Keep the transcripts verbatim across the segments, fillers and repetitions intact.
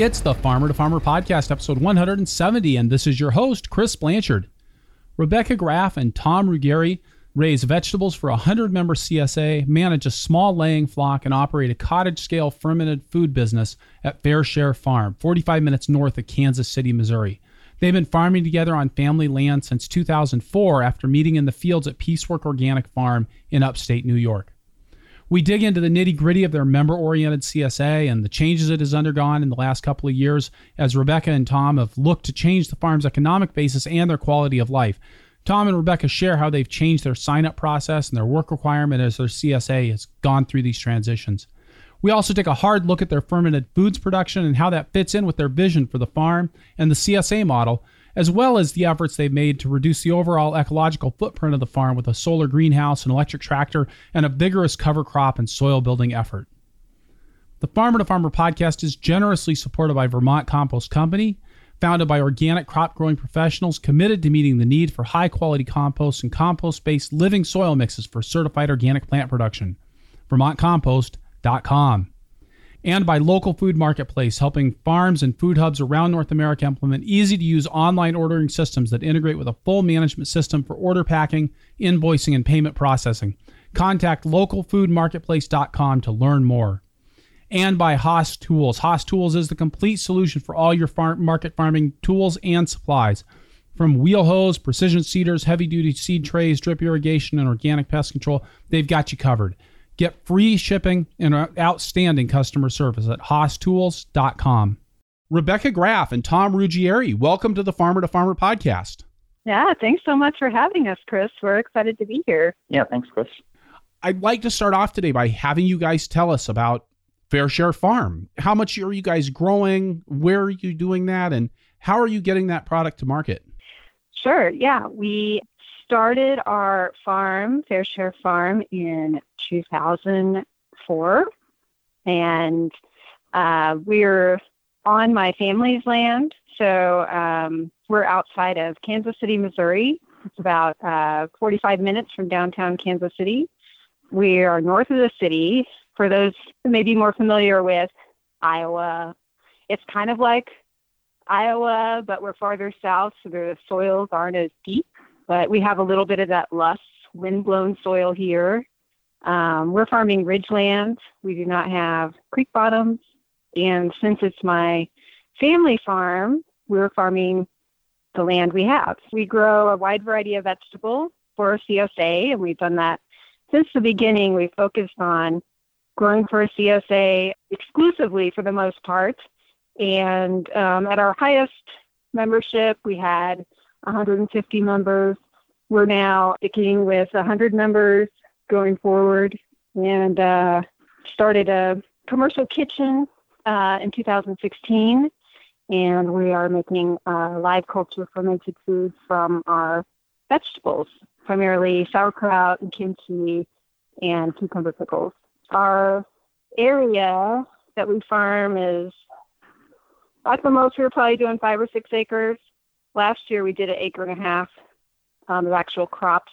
It's the Farmer to Farmer Podcast, episode one hundred seventy, and this is your host, Chris Blanchard. Rebecca Graff and Tom Ruggieri raise vegetables for a one hundred member C S A, manage a small laying flock, and operate a cottage-scale fermented food business at Fair Share Farm, forty-five minutes north of Kansas City, Missouri. They've been farming together on family land since two thousand four after meeting in the fields at Peacework Organic Farm in upstate New York. We dig into the nitty-gritty of their member-oriented C S A and the changes it has undergone in the last couple of years as Rebecca and Tom have looked to change the farm's economic basis and their quality of life. Tom and Rebecca share how they've changed their sign-up process and their work requirement as their C S A has gone through these transitions. We also take a hard look at their fermented foods production and how that fits in with their vision for the farm and the C S A model, as well as the efforts they've made to reduce the overall ecological footprint of the farm with a solar greenhouse, an electric tractor, and a vigorous cover crop and soil building effort. The Farmer to Farmer podcast is generously supported by Vermont Compost Company, founded by organic crop growing professionals committed to meeting the need for high quality compost and compost-based living soil mixes for certified organic plant production. vermont compost dot com. And by Local Food Marketplace, helping farms and food hubs around North America implement easy-to-use online ordering systems that integrate with a full management system for order packing, invoicing, and payment processing. Contact local food marketplace dot com to learn more. And by Haas Tools. Haas Tools is the complete solution for all your farm market farming tools and supplies. From wheel hose, precision seeders, heavy-duty seed trays, drip irrigation, and organic pest control, they've got you covered. Get free shipping and outstanding customer service at haas tools dot com. Rebecca Graff and Tom Ruggieri, welcome to the Farmer to Farmer podcast. Yeah, thanks so much for having us, Chris. We're excited to be here. Yeah, thanks, Chris. I'd like to start off today by having you guys tell us about Fair Share Farm. How much are you guys growing? Where are you doing that? And how are you getting that product to market? Sure, yeah. We started our farm, Fair Share Farm, in two thousand four, and uh, we're on my family's land, so um, we're outside of Kansas City, Missouri. It's about uh, forty-five minutes from downtown Kansas City. We are north of the city. For those who may be more familiar with Iowa, it's kind of like Iowa, but we're farther south, so the soils aren't as deep. But we have a little bit of that lush, wind-blown soil here. Um, we're farming ridgeland. We do not have creek bottoms. And since it's my family farm, we're farming the land we have. We grow a wide variety of vegetables for a C S A, and we've done that since the beginning. We focused on growing for a C S A exclusively for the most part. And um, at our highest membership, we had one hundred fifty members. We're now sticking with one hundred members going forward, and uh, started a commercial kitchen uh, in two thousand sixteen, and we are making uh, live culture fermented foods from our vegetables, primarily sauerkraut and kimchi and cucumber pickles. Our area that we farm is, at the most, we're probably doing five or six acres. Last year, we did an acre and a half um, of actual crops.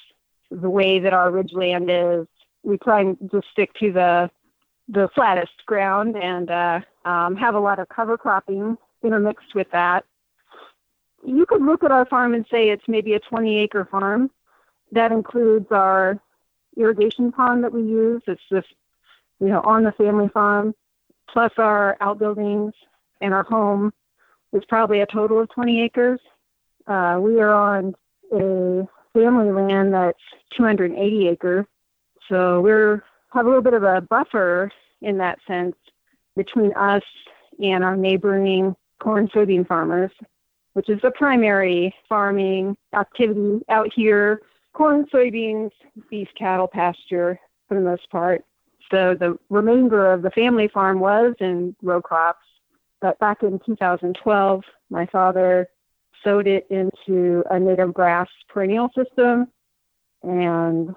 The way that our ridgeland is, we try and just stick to the the flattest ground and uh, um, have a lot of cover cropping intermixed with that. You could look at our farm and say it's maybe a twenty-acre farm. That includes our irrigation pond that we use. It's just, you know, on the family farm, plus our outbuildings and our home. It's probably a total of twenty acres. Uh, we are on a family land that's two hundred eighty acres, so we're have a little bit of a buffer in that sense between us and our neighboring corn soybean farmers, which is the primary farming activity out here. Corn, soybeans, beef cattle pasture for the most part. So the remainder of the family farm was in row crops, but back in two thousand twelve, my father sowed it into a native grass perennial system. And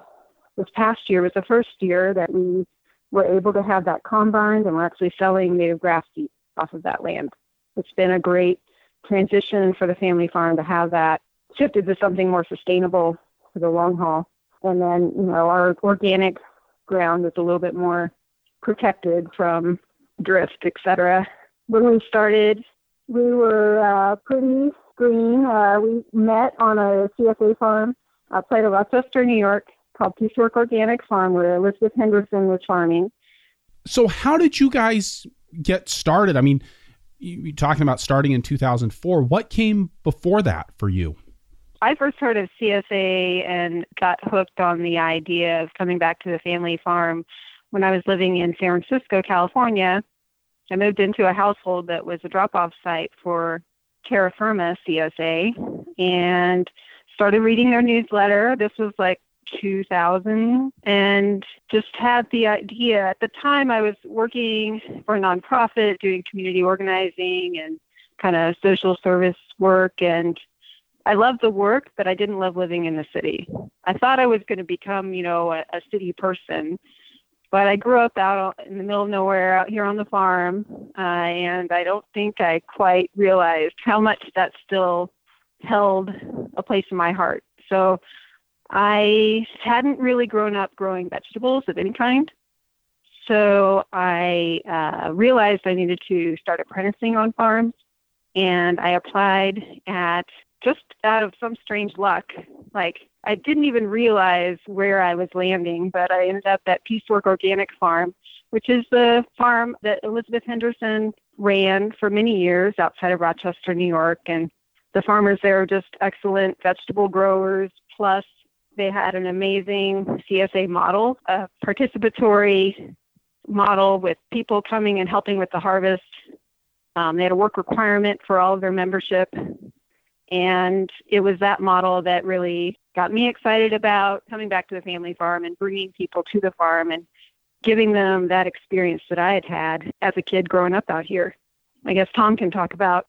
this past year was the first year that we were able to have that combined, and we're actually selling native grass seed off of that land. It's been a great transition for the family farm to have that shifted to something more sustainable for the long haul. And then, you know, our organic ground is a little bit more protected from drift, et cetera, when we started, we were uh, pretty green. Uh, we met on a C S A farm, a place in Rochester, New York, called Peacework Organic Farm, where Elizabeth Henderson was farming. So how did you guys get started? I mean, you're talking about starting in two thousand four. What came before that for you? I first heard of C S A and got hooked on the idea of coming back to the family farm when I was living in San Francisco, California. I moved into a household that was a drop-off site for Terra Firma C S A and started reading their newsletter. This was like two thousand, and just had the idea. At the time, I was working for a nonprofit, doing community organizing and kind of social service work, and I loved the work, but I didn't love living in the city. I thought I was going to become, you know, a, a city person, but I grew up out in the middle of nowhere out here on the farm, uh, and I don't think I quite realized how much that still held a place in my heart. So I hadn't really grown up growing vegetables of any kind, so I uh, realized I needed to start apprenticing on farms, and I applied at just out of some strange luck. Like, I didn't even realize where I was landing, but I ended up at Peacework Organic Farm, which is the farm that Elizabeth Henderson ran for many years outside of Rochester, New York, and the farmers there are just excellent vegetable growers, plus they had an amazing C S A model, a participatory model with people coming and helping with the harvest. Um, they had a work requirement for all of their membership. And it was that model that really got me excited about coming back to the family farm and bringing people to the farm and giving them that experience that I had had as a kid growing up out here. I guess Tom can talk about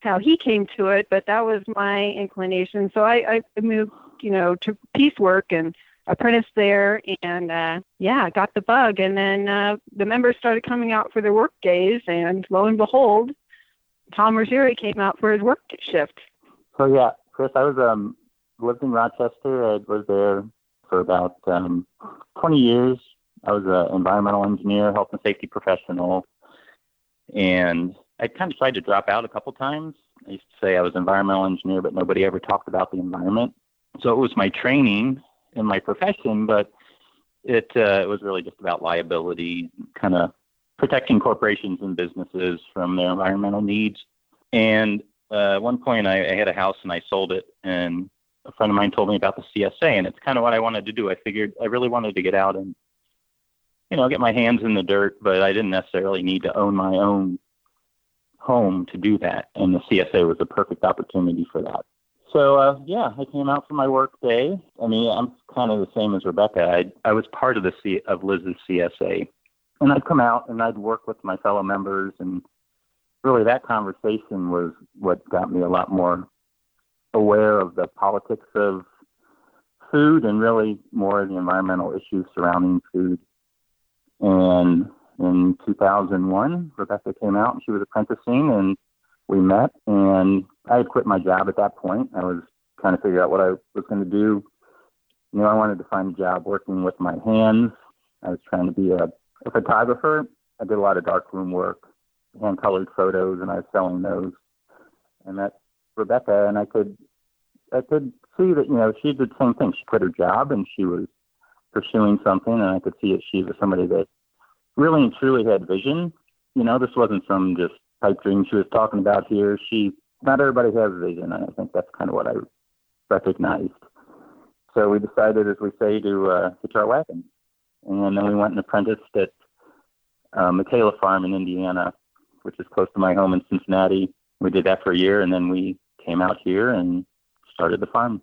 how he came to it, but that was my inclination. So I, I moved, you know, to Peacework and apprenticed there, and uh, yeah, got the bug. And then uh, the members started coming out for their work days, and lo and behold, Tom Ruggieri came out for his work shift. So yeah, Chris, I was um, lived in Rochester. I was there for about um, twenty years. I was an environmental engineer, health and safety professional, and I kind of tried to drop out a couple times. I used to say I was an environmental engineer, but nobody ever talked about the environment. So it was my training and my profession, but it, uh, it was really just about liability, kind of protecting corporations and businesses from their environmental needs. And uh, at one point I, I had a house and I sold it, and a friend of mine told me about the C S A, and it's kind of what I wanted to do. I figured I really wanted to get out and, you know, get my hands in the dirt, but I didn't necessarily need to own my own home to do that. And the C S A was a perfect opportunity for that. So uh, yeah, I came out for my work day. I mean, I'm kind of the same as Rebecca. I, I was part of the C, of Liz's C S A. And I'd come out and I'd work with my fellow members, and really that conversation was what got me a lot more aware of the politics of food and really more of the environmental issues surrounding food. And in two thousand one, Rebecca came out and she was apprenticing, and we met, and I had quit my job at that point. I was trying to figure out what I was going to do. You know, I wanted to find a job working with my hands. I was trying to be a A photographer. I did a lot of darkroom work, hand-colored photos, and I was selling those. And that's Rebecca, and I could, I could see that, you know, she did the same thing. She quit her job, and she was pursuing something, and I could see that she was somebody that really and truly had vision. You know, this wasn't some just pipe dream she was talking about here. She, not everybody has vision, and I think that's kind of what I recognized. So we decided, as we say, to uh, hitch our wagon. And then we went and apprenticed at uh, Michaela Farm in Indiana, which is close to my home in Cincinnati. We did that for a year, and then we came out here and started the farm.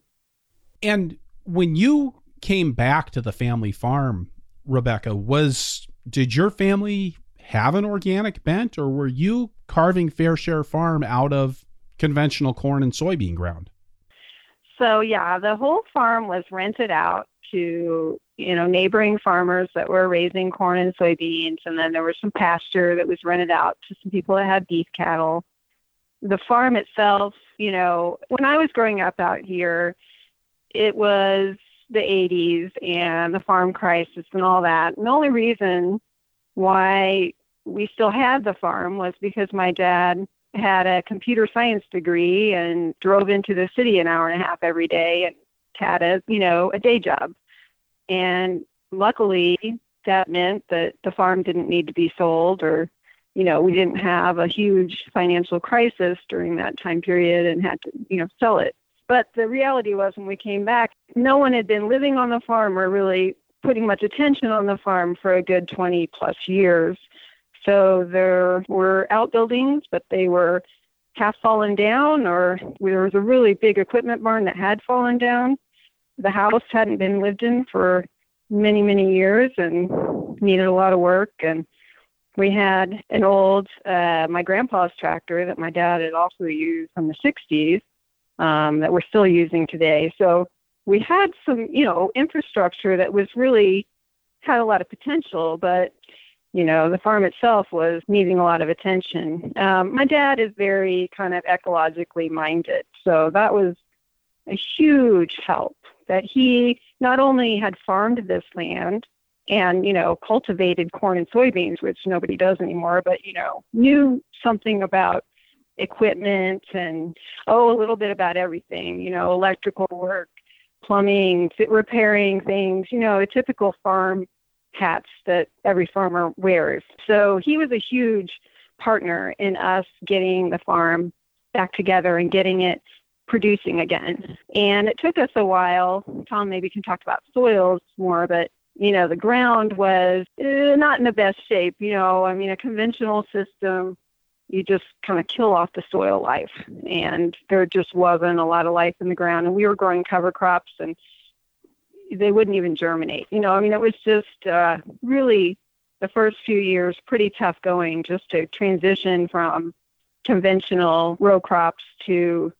And when you came back to the family farm, Rebecca, was did your family have an organic bent, or were you carving Fair Share Farm out of conventional corn and soybean ground? So, yeah, the whole farm was rented out to, you know, neighboring farmers that were raising corn and soybeans. And then there was some pasture that was rented out to some people that had beef cattle. The farm itself, you know, when I was growing up out here, it was the eighties and the farm crisis and all that. And the only reason why we still had the farm was because my dad had a computer science degree and drove into the city an hour and a half every day and had a, you know, a day job. And luckily that meant that the farm didn't need to be sold, or, you know, we didn't have a huge financial crisis during that time period and had to, you know, sell it. But the reality was when we came back, no one had been living on the farm or really putting much attention on the farm for a good twenty plus years. So there were outbuildings, but they were half fallen down, or there was a really big equipment barn that had fallen down. The house hadn't been lived in for many, many years and needed a lot of work. And we had an old, uh, my grandpa's tractor that my dad had also used from the sixties um, that we're still using today. So we had some, you know, infrastructure that was really had a lot of potential, but you know, the farm itself was needing a lot of attention. Um, my dad is very kind of ecologically minded. So that was a huge help that he not only had farmed this land and, you know, cultivated corn and soybeans, which nobody does anymore, but, you know, knew something about equipment and, oh, a little bit about everything, you know, electrical work, plumbing, repairing things, you know, a typical farm hats that every farmer wears. So he was a huge partner in us getting the farm back together and getting it producing again. And it took us a while. Tom maybe can talk about soils more, but you know, the ground was eh, not in the best shape. You know, I mean, a conventional system, you just kind of kill off the soil life, and there just wasn't a lot of life in the ground. And we were growing cover crops and they wouldn't even germinate. You know, I mean, it was just uh, really the first few years, pretty tough going just to transition from conventional row crops to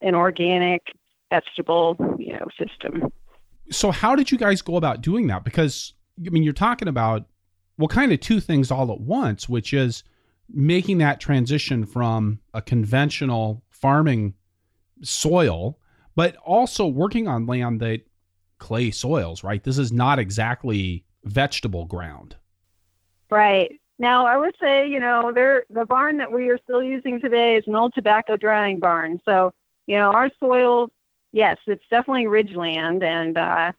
an organic vegetable, you know, system. So how did you guys go about doing that? Because, I mean, you're talking about, well, kind of two things all at once, which is making that transition from a conventional farming soil, but also working on land that clay soils, right? This is not exactly vegetable ground. Right. Now, I would say, you know, there the barn that we are still using today is an old tobacco drying barn. So, you know, our soil, yes, it's definitely ridgeland. And, uh,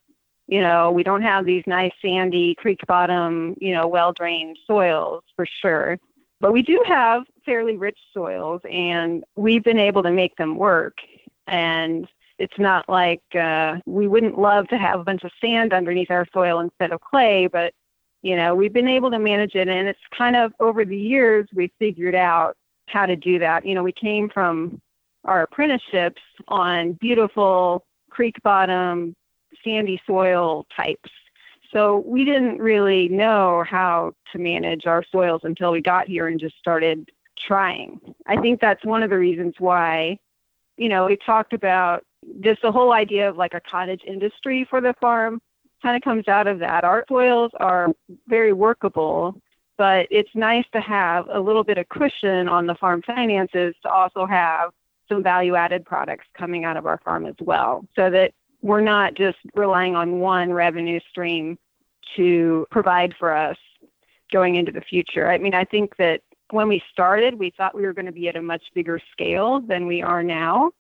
you know, we don't have these nice sandy creek bottom, you know, well-drained soils for sure. But we do have fairly rich soils, and we've been able to make them work. And it's not like uh, we wouldn't love to have a bunch of sand underneath our soil instead of clay, but, you know, we've been able to manage it. And it's kind of over the years, we figured out how to do that. You know, we came from our apprenticeships on beautiful creek bottom, sandy soil types. So we didn't really know how to manage our soils until we got here and just started trying. I think that's one of the reasons why, you know, we talked about just the whole idea of like a cottage industry for the farm kind of comes out of that. Our soils are very workable, but it's nice to have a little bit of cushion on the farm finances to also have some value-added products coming out of our farm as well, so that we're not just relying on one revenue stream to provide for us going into the future. I mean, I think that when we started, we thought we were going to be at a much bigger scale than we are now.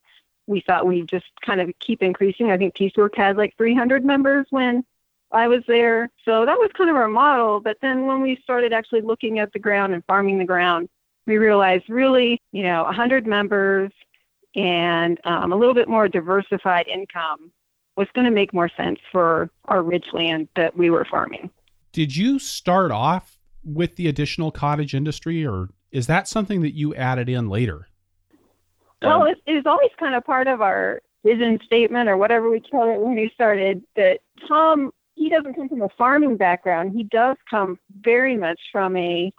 We thought we'd just kind of keep increasing. I think Peacework had like three hundred members when I was there. So that was kind of our model. But then when we started actually looking at the ground and farming the ground, we realized really, you know, one hundred members and um, a little bit more diversified income was going to make more sense for our rich land that we were farming. Did you start off with the additional cottage industry, or is that something that you added in later? Well, it, it was always kind of part of our vision statement or whatever we call it when we started, that Tom, he doesn't come from a farming background. He does come very much from a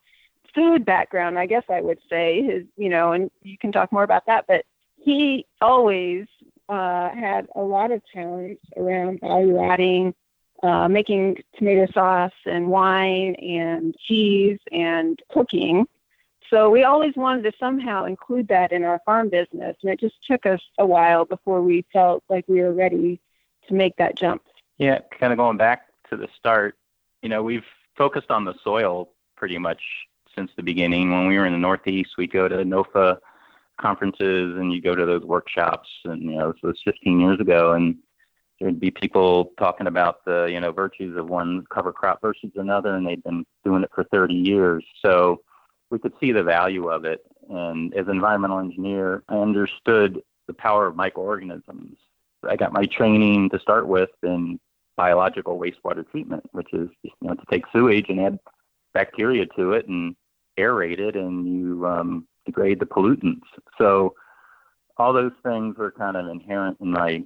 food background, I guess I would say, his, you know, and you can talk more about that. But he always uh, had a lot of talents around value adding, uh, making tomato sauce and wine and cheese and cooking. So we always wanted to somehow include that in our farm business, and it just took us a while before we felt like we were ready to make that jump. Yeah, kind of going back to the start, you know, we've focused on the soil pretty much since the beginning. When we were in the Northeast, we'd go to NOFA conferences and you go to those workshops, and, you know, this was fifteen years ago, and there'd be people talking about the, you know, virtues of one cover crop versus another, and they'd been doing it for thirty years. So we could see the value of it. And as an environmental engineer, I understood the power of microorganisms. I got my training to start with in biological wastewater treatment, which is, you know, to take sewage and add bacteria to it and aerate it, and you um, degrade the pollutants. So all those things are kind of inherent in my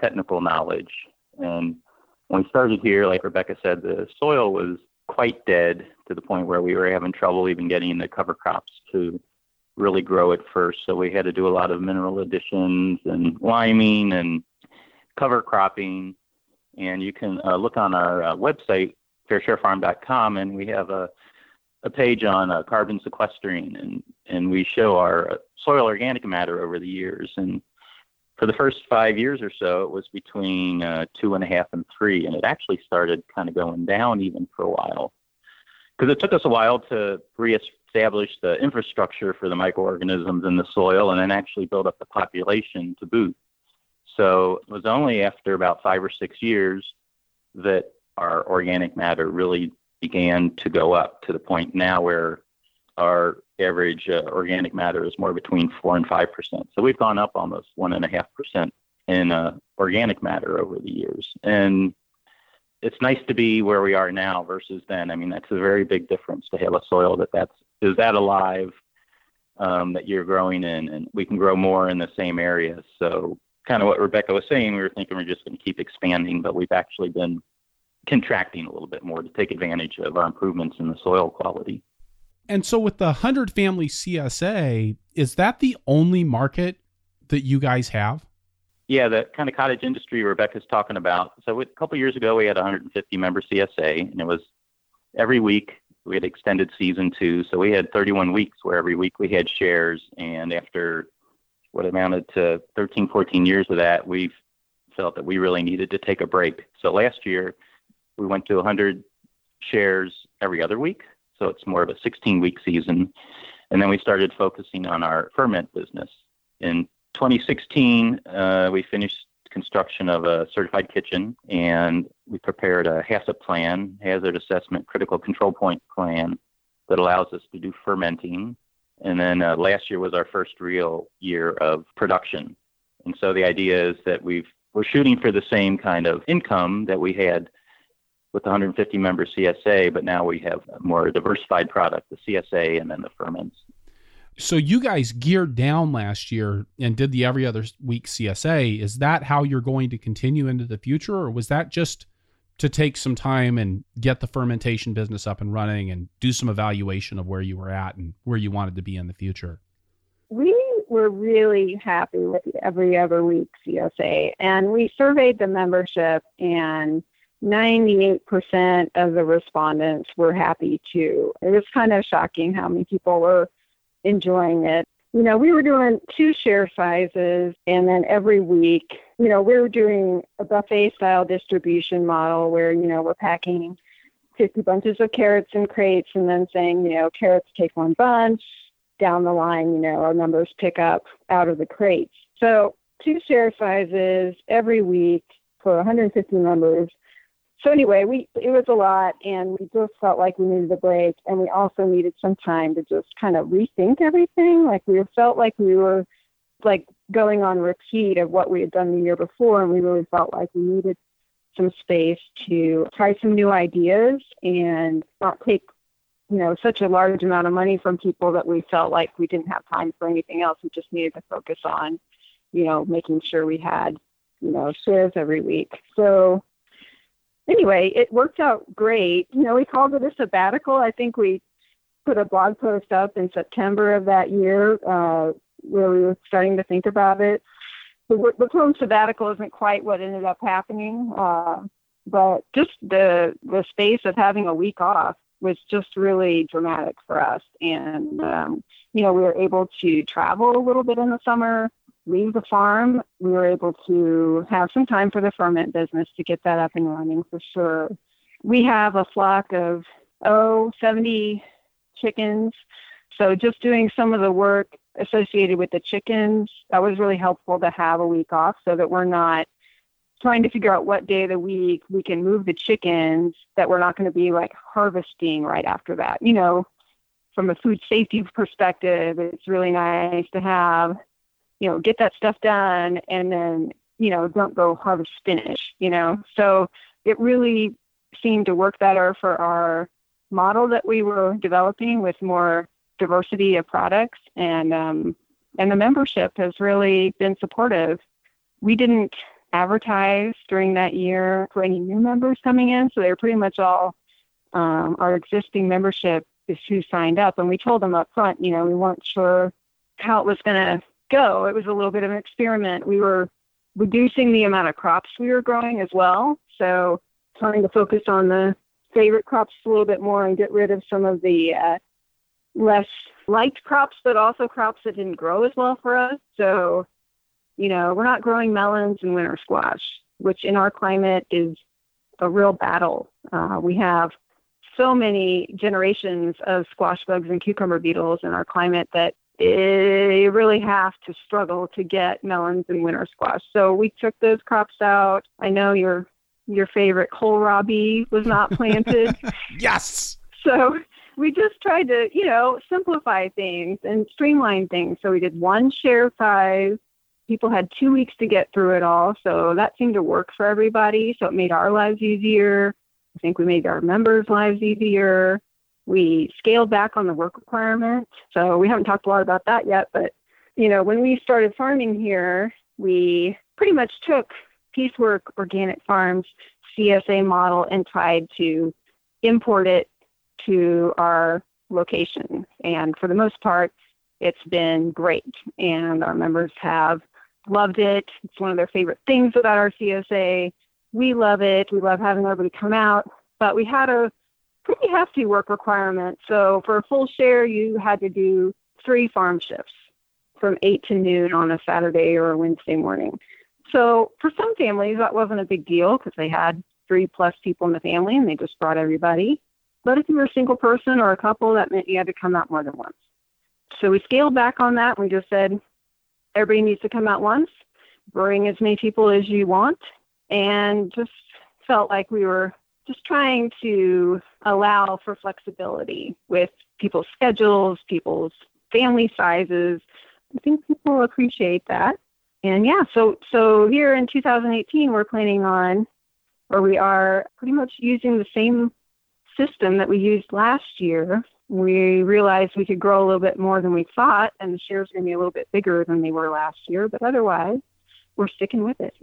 technical knowledge. And when we started here, like Rebecca said, the soil was quite dead to the point where we were having trouble even getting the cover crops to really grow at first. So we had to do a lot of mineral additions and liming and cover cropping. And you can uh, look on our uh, website, fair share farm dot com, and we have a, a page on uh, carbon sequestering, and, and we show our soil organic matter over the years. And for the first five years or so, it was between uh, two and a half and three, and it actually started kind of going down even for a while, because it took us a while to reestablish the infrastructure for the microorganisms in the soil and then actually build up the population to boot. So it was only after about five or six years that our organic matter really began to go up to the point now where our average uh, organic matter is more between four and five percent. So we've gone up almost one and a half percent in uh, organic matter over the years. And it's nice to be where we are now versus then. I mean, that's a very big difference to have a soil that that's, is that alive um, that you're growing in, and we can grow more in the same area. So kind of what Rebecca was saying, we were thinking we're just going to keep expanding, but we've actually been contracting a little bit more to take advantage of our improvements in the soil quality. And so with the one hundred family C S A, is that the only market that you guys have? Yeah, that kind of cottage industry Rebecca's talking about. So a couple of years ago, we had a one hundred fifty member C S A, and it was every week. We had extended season two. So we had thirty-one weeks where every week we had shares. And after what amounted to thirteen, fourteen years of that, we felt that we really needed to take a break. So last year, we went to one hundred shares every other week. So it's more of a sixteen-week season. And then we started focusing on our ferment business. In twenty sixteen, uh, we finished construction of a certified kitchen, and we prepared a HACCP plan, Hazard Assessment Critical Control Point plan, that allows us to do fermenting. And then uh, last year was our first real year of production. And so the idea is that we've, we're shooting for the same kind of income that we had with the one hundred fifty member C S A, but now we have a more diversified product, the C S A and then the ferments. So you guys geared down last year and did the every other week C S A. Is that how you're going to continue into the future, or was that just to take some time and get the fermentation business up and running and do some evaluation of where you were at and where you wanted to be in the future? We were really happy with the every other week C S A, and we surveyed the membership, and ninety-eight percent of the respondents were happy too. It was kind of shocking how many people were enjoying it. You know, we were doing two share sizes, and then every week, you know, we were doing a buffet style distribution model where, you know, we're packing fifty bunches of carrots in crates and then saying, you know, carrots take one bunch. Down the line, you know, our members pick up out of the crates. So two share sizes every week for one hundred fifty members. So anyway, we it was a lot, and we just felt like we needed a break, and we also needed some time to just kind of rethink everything. Like, we felt like we were like going on repeat of what we had done the year before, and we really felt like we needed some space to try some new ideas and not take, you know, such a large amount of money from people that we felt like we didn't have time for anything else. We just needed to focus on, you know, making sure we had, you know, shares every week. So anyway, it worked out great. You know, we called it a sabbatical. I think we put a blog post up in September of that year uh, where we were starting to think about it. The, the term sabbatical isn't quite what ended up happening, uh, but just the the space of having a week off was just really dramatic for us. And, um, you know, we were able to travel a little bit in the summer, leave the farm. We were able to have some time for the ferment business to get that up and running for sure. We have a flock of, oh, seventy chickens. So just doing some of the work associated with the chickens, that was really helpful to have a week off so that we're not trying to figure out what day of the week we can move the chickens, that we're not going to be like harvesting right after that. You know, from a food safety perspective, it's really nice to have, you know, get that stuff done and then, you know, don't go harvest spinach, you know. So it really seemed to work better for our model that we were developing with more diversity of products, and um, and the membership has really been supportive. We didn't advertise during that year for any new members coming in, so they were pretty much all um, our existing membership is who signed up, and we told them up front, you know, we weren't sure how it was going to go. It was a little bit of an experiment. We were reducing the amount of crops we were growing as well, so trying to focus on the favorite crops a little bit more and get rid of some of the uh, less liked crops, but also crops that didn't grow as well for us. So, you know, we're not growing melons and winter squash, which in our climate is a real battle. Uh, we have so many generations of squash bugs and cucumber beetles in our climate that they really have to struggle to get melons and winter squash. So we took those crops out. I know your your favorite kohlrabi was not planted. Yes. So we just tried to, you know, simplify things and streamline things. So we did one share size. People had two weeks to get through it all. So that seemed to work for everybody. So it made our lives easier. I think we made our members' lives easier. We scaled back on the work requirement. So we haven't talked a lot about that yet. But, you know, when we started farming here, we pretty much took Peacework Organic Farm's C S A model and tried to import it to our location. And for the most part, it's been great. And our members have loved it. It's one of their favorite things about our C S A. We love it. We love having everybody come out. But we had a pretty hefty work requirement. So for a full share, you had to do three farm shifts from eight to noon on a Saturday or a Wednesday morning. So for some families, that wasn't a big deal because they had three plus people in the family and they just brought everybody. But if you were a single person or a couple, that meant you had to come out more than once. So we scaled back on that. We just said, everybody needs to come out once, bring as many people as you want, and just felt like we were just trying to allow for flexibility with people's schedules, people's family sizes. I think people appreciate that. And yeah, so so here in two thousand eighteen, we're planning on, or we are pretty much using the same system that we used last year. We realized we could grow a little bit more than we thought, and the shares are going to be a little bit bigger than they were last year. But otherwise, we're sticking with it.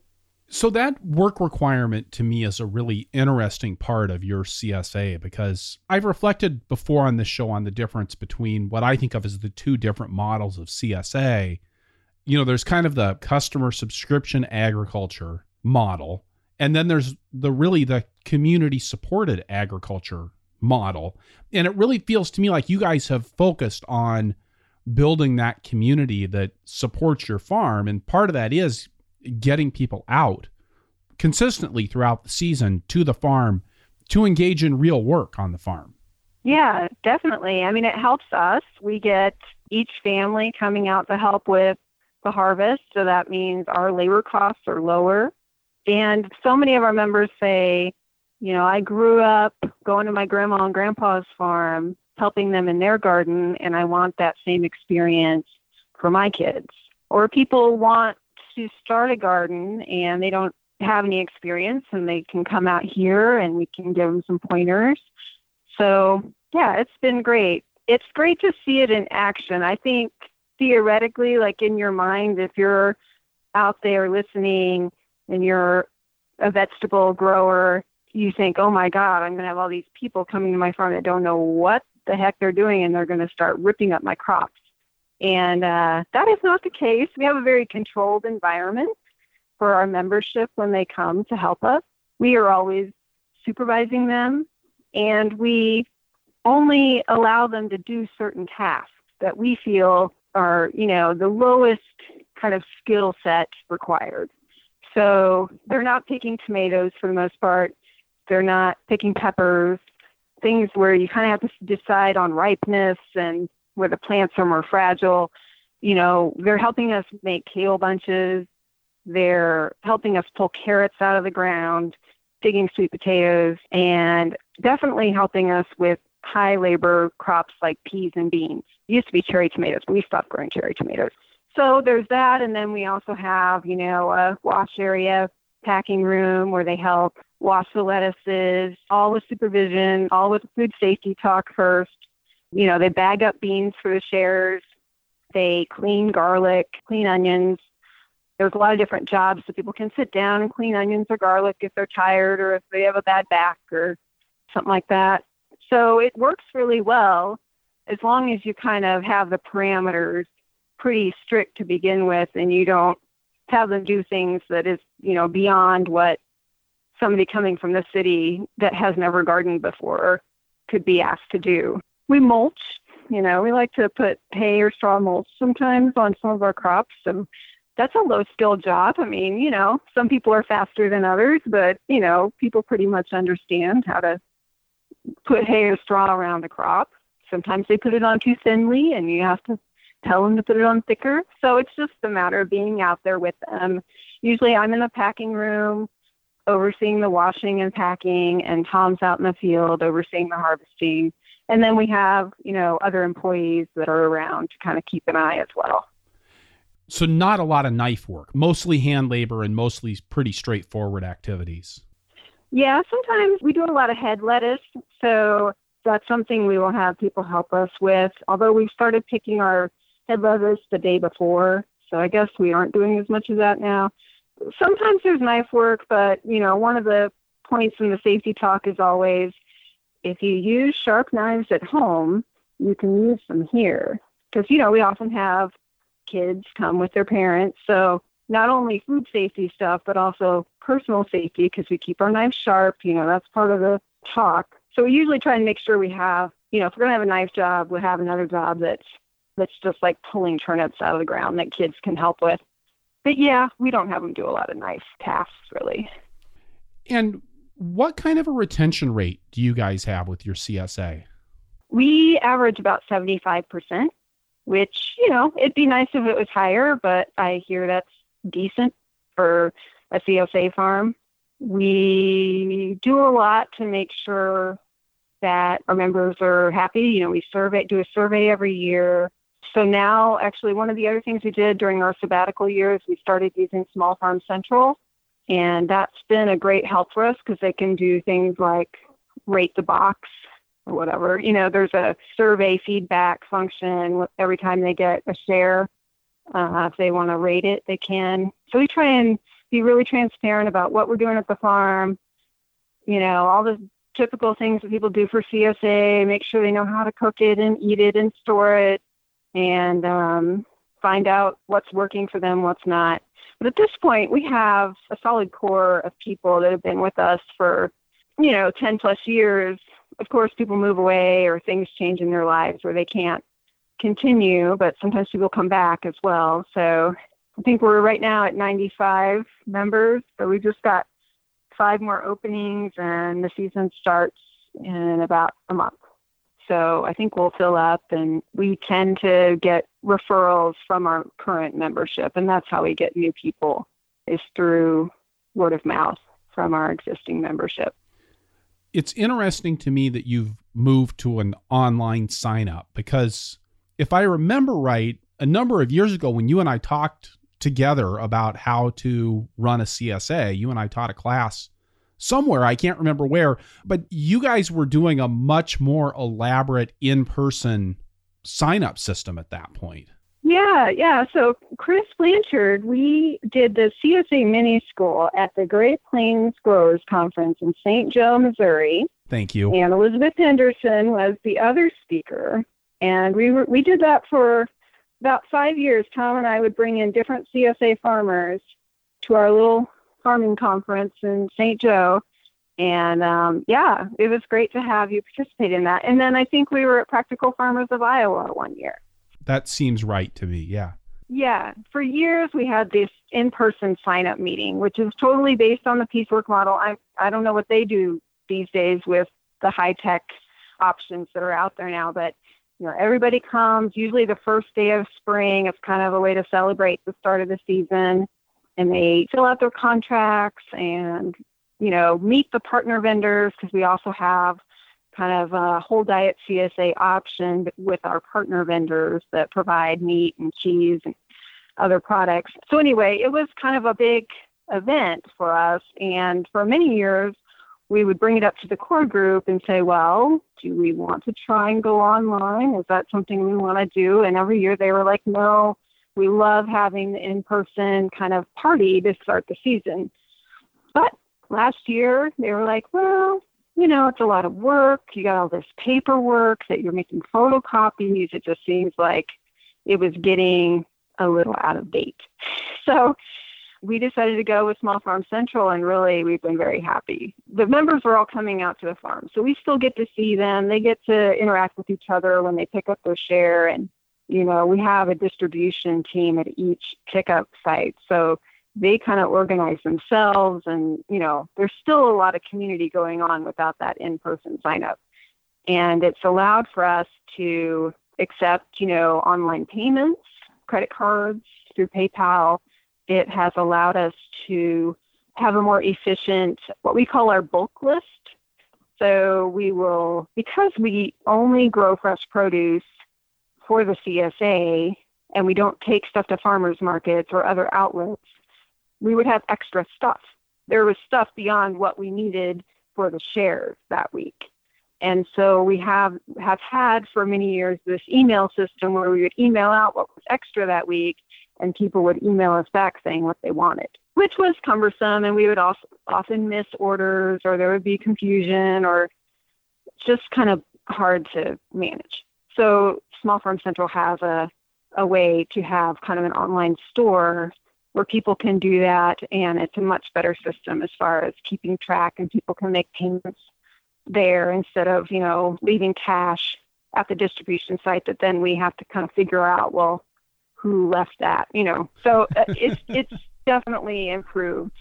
So that work requirement to me is a really interesting part of your C S A, because I've reflected before on this show on the difference between what I think of as the two different models of C S A. You know, there's kind of the customer subscription agriculture model, and then there's the really the community supported agriculture model. And it really feels to me like you guys have focused on building that community that supports your farm. And part of that is getting people out consistently throughout the season to the farm to engage in real work on the farm. Yeah, definitely. I mean, it helps us. We get each family coming out to help with the harvest. So that means our labor costs are lower. And so many of our members say, you know, I grew up going to my grandma and grandpa's farm, helping them in their garden, and I want that same experience for my kids. Or people want to start a garden and they don't have any experience, and they can come out here and we can give them some pointers. So yeah, it's been great. It's great to see it in action. I think theoretically, like in your mind, if you're out there listening and you're a vegetable grower, you think, oh my God, I'm going to have all these people coming to my farm that don't know what the heck they're doing, and they're going to start ripping up my crops. And uh, that is not the case. We have a very controlled environment for our membership when they come to help us. We are always supervising them, and we only allow them to do certain tasks that we feel are, you know, the lowest kind of skill set required. So they're not picking tomatoes for the most part. They're not picking peppers. things where you kind of have to decide on ripeness and where the plants are more fragile. You know, they're helping us make kale bunches. They're helping us pull carrots out of the ground, digging sweet potatoes, and definitely helping us with high labor crops like peas and beans. It used to be cherry tomatoes, but we stopped growing cherry tomatoes. So there's that. And then we also have, you know, a wash area, packing room where they help wash the lettuces, all with supervision, all with food safety talk first. You know, they bag up beans for the shares. They clean garlic, clean onions. There's a lot of different jobs, so people can sit down and clean onions or garlic if they're tired or if they have a bad back or something like that. So it works really well as long as you kind of have the parameters pretty strict to begin with and you don't have them do things that is, you know, beyond what somebody coming from the city that has never gardened before could be asked to do. We mulch, you know, we like to put hay or straw mulch sometimes on some of our crops. And that's a low skill job. I mean, you know, some people are faster than others, but, you know, people pretty much understand how to put hay or straw around the crop. Sometimes they put it on too thinly and you have to tell them to put it on thicker. So it's just a matter of being out there with them. Usually I'm in the packing room overseeing the washing and packing, and Tom's out in the field overseeing the harvesting. And then we have, you know, other employees that are around to kind of keep an eye as well. So not a lot of knife work, mostly hand labor and mostly pretty straightforward activities. Yeah, sometimes we do a lot of head lettuce. So that's something we will have people help us with. Although we started picking our head lettuce the day before, so I guess we aren't doing as much of that now. Sometimes there's knife work, but, you know, one of the points in the safety talk is always, if you use sharp knives at home, you can use them here. Because, you know, we often have kids come with their parents. So not only food safety stuff, but also personal safety, because we keep our knives sharp. You know, that's part of the talk. So we usually try and make sure we have, you know, if we're going to have a knife job, we'll have another job that's, that's just like pulling turnips out of the ground that kids can help with. But yeah, we don't have them do a lot of knife tasks, really. And what kind of a retention rate do you guys have with your C S A? We average about seventy-five percent, which, you know, it'd be nice if it was higher, but I hear that's decent for a C S A farm. We do a lot to make sure that our members are happy. You know, we survey, do a survey every year. So now, actually, one of the other things we did during our sabbatical year is we started using Small Farm Central, and that's been a great help for us because they can do things like rate the box or whatever. You know, there's a survey feedback function every time they get a share. Uh, if they want to rate it, they can. So we try and be really transparent about what we're doing at the farm, you know, all the typical things that people do for C S A, make sure they know how to cook it and eat it and store it, and um, find out what's working for them, what's not. But at this point, we have a solid core of people that have been with us for, you know, ten plus years. Of course, people move away or things change in their lives where they can't continue, but sometimes people come back as well. So I think we're right now at ninety-five members. So we've just got five more openings, and the season starts in about a month. So I think we'll fill up, and we tend to get referrals from our current membership. And that's how we get new people, is through word of mouth from our existing membership. It's interesting to me that you've moved to an online sign up, because if I remember right, a number of years ago when you and I talked together about how to run a C S A, you and I taught a class somewhere, I can't remember where, but you guys were doing a much more elaborate in-person sign-up system at that point. Yeah, yeah. So Chris Blanchard, we did the C S A mini school at the Great Plains Growers Conference in Saint Joe, Missouri. Thank you. And Elizabeth Henderson was the other speaker. And we were, we did that for about five years. Tom and I would bring in different C S A farmers to our little farming conference in Saint Joe. And um, yeah, it was great to have you participate in that. And then I think we were at Practical Farmers of Iowa one year. That seems right to me. Yeah. Yeah. For years, we had this in-person sign-up meeting, which is totally based on the Peacework model. I I don't know what they do these days with the high-tech options that are out there now that, you know, everybody comes. Usually the first day of spring, it's kind of a way to celebrate the start of the season, and they fill out their contracts and, you know, meet the partner vendors, because we also have kind of a whole diet C S A option with our partner vendors that provide meat and cheese and other products. So anyway, it was kind of a big event for us. And for many years, we would bring it up to the core group and say, well, do we want to try and go online? Is that something we want to do? And every year they were like, no, we love having the in-person kind of party to start the season. But last year they were like, well, you know, it's a lot of work. You got all this paperwork that you're making photocopies. It just seems like it was getting a little out of date. So we decided to go with Small Farm Central, and really we've been very happy. The members were all coming out to the farm, so we still get to see them. They get to interact with each other when they pick up their share. And, you know, we have a distribution team at each pickup site, so they kind of organize themselves. And, you know, there's still a lot of community going on without that in-person sign up. And it's allowed for us to accept, you know, online payments, credit cards, through PayPal. It has allowed us to have a more efficient, what we call our bulk list. So we will, because we only grow fresh produce for the C S A, and we don't take stuff to farmers markets or other outlets, we would have extra stuff. There was stuff beyond what we needed for the shares that week. And so we have, have had for many years this email system where we would email out what was extra that week, and people would email us back saying what they wanted, which was cumbersome. And we would also often miss orders, or there would be confusion, or just kind of hard to manage. So Small Farm Central has a, a way to have kind of an online store where people can do that. And it's a much better system as far as keeping track, and people can make payments there instead of, you know, leaving cash at the distribution site that then we have to kind of figure out, well, who left that, you know? So it's, it's definitely improved.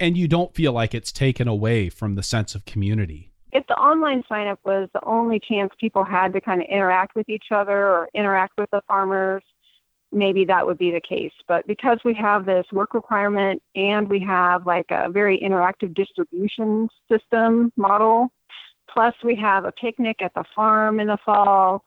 And you don't feel like it's taken away from the sense of community. If the online sign-up was the only chance people had to kind of interact with each other or interact with the farmers, maybe that would be the case. But because we have this work requirement, and we have like a very interactive distribution system model, plus we have a picnic at the farm in the fall,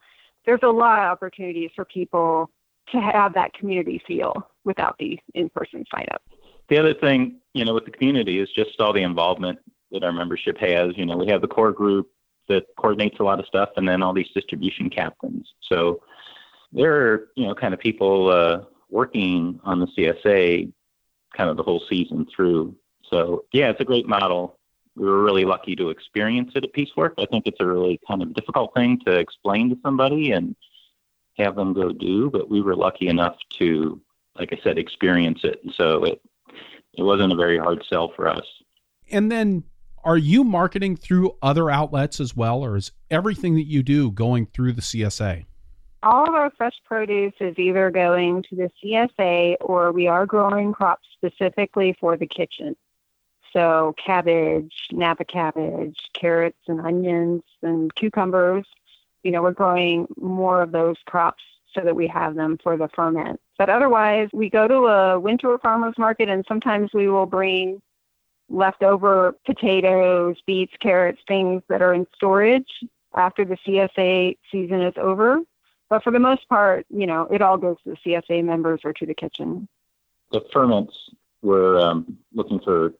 there's a lot of opportunities for people to have that community feel without the in-person sign-up. The other thing, you know, with the community is just all the involvement that our membership has. You know, we have the core group that coordinates a lot of stuff, and then all these distribution captains. So there are, you know, kind of people uh, working on the C S A kind of the whole season through. So, yeah, it's a great model. We were really lucky to experience it at Peacework. I think it's a really kind of difficult thing to explain to somebody and have them go do, but we were lucky enough to, like I said, experience it. And so it it wasn't a very hard sell for us. And then are you marketing through other outlets as well, or is everything that you do going through the C S A? All of our fresh produce is either going to the C S A, or we are growing crops specifically for the kitchen. So cabbage, Napa cabbage, carrots and onions and cucumbers. You know, we're growing more of those crops so that we have them for the ferment. But otherwise, we go to a winter farmer's market, and sometimes we will bring leftover potatoes, beets, carrots, things that are in storage after the C S A season is over. But for the most part, you know, it all goes to the C S A members or to the kitchen. The ferments, we're um, looking for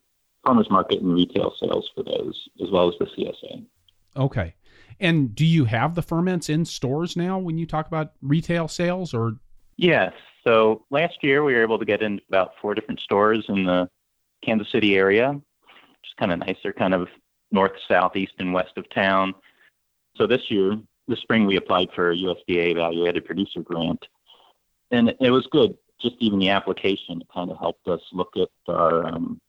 farmer's market and retail sales for those, as well as the C S A. Okay. And do you have the ferments in stores now when you talk about retail sales? Or yes. So last year we were able to get into about four different stores in the Kansas City area, which is kind of nice. They're kind of north, south, east, and west of town. So this year, this spring, we applied for a U S D A value-added producer grant. And it was good. Just even the application kind of helped us look at our um,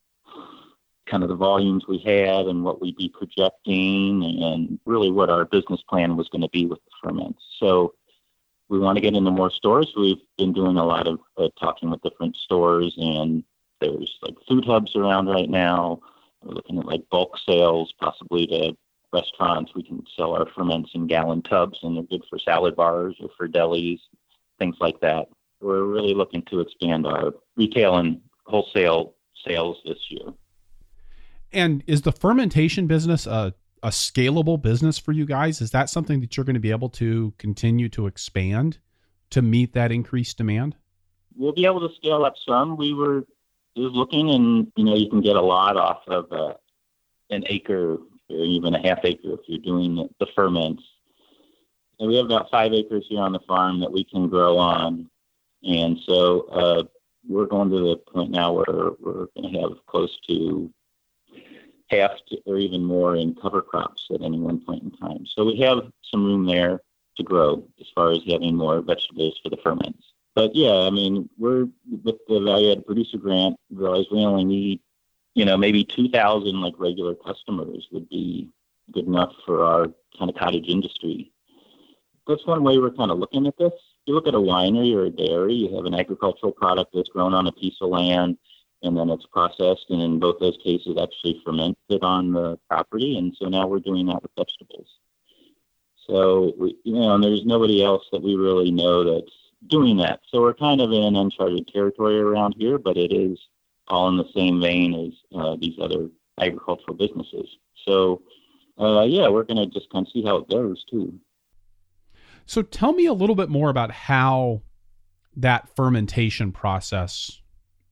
kind of the volumes we had and what we'd be projecting, and really what our business plan was going to be with the ferments. So we want to get into more stores. We've been doing a lot of uh, talking with different stores, and there's like food hubs around right now. We're looking at like bulk sales, possibly to restaurants. We can sell our ferments in gallon tubs, and they're good for salad bars or for delis, things like that. We're really looking to expand our retail and wholesale sales this year. And is the fermentation business a, a scalable business for you guys? Is that something that you're going to be able to continue to expand to meet that increased demand? We'll be able to scale up some. We were just looking, and you know, you can get a lot off of uh, an acre or even a half acre if you're doing the ferments. And we have about five acres here on the farm that we can grow on. And so uh, we're going to the point now where we're going to have close to half to, or even more in cover crops at any one point in time. So we have some room there to grow as far as having more vegetables for the ferments. But yeah, I mean, we're with the value added producer grant, we realize we only need, you know, maybe two thousand like regular customers would be good enough for our kind of cottage industry. That's one way we're kind of looking at this. You look at a winery or a dairy, you have an agricultural product that's grown on a piece of land, and then it's processed, and in both those cases actually fermented on the property. And so now we're doing that with vegetables. So, we, you know, and there's nobody else that we really know that's doing that. So we're kind of in uncharted territory around here, but it is all in the same vein as uh, these other agricultural businesses. So, uh, yeah, we're going to just kind of see how it goes, too. So tell me a little bit more about how that fermentation process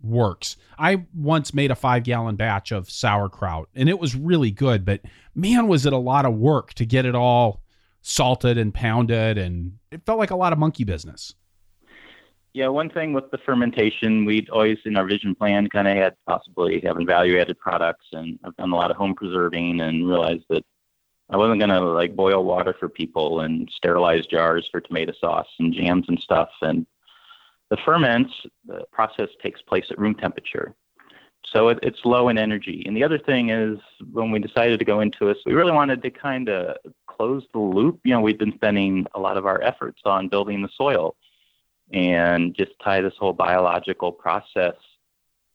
works. I once made a five-gallon batch of sauerkraut, and it was really good, but man, was it a lot of work to get it all salted and pounded, and it felt like a lot of monkey business. Yeah, one thing with the fermentation, we'd always, in our vision plan, kind of had possibly having value-added products, and I've done a lot of home preserving and realized that I wasn't going to like boil water for people and sterilize jars for tomato sauce and jams and stuff. And the ferments, the process takes place at room temperature. So it, it's low in energy. And the other thing is when we decided to go into this, we really wanted to kind of close the loop. You know, we've been spending a lot of our efforts on building the soil and just tie this whole biological process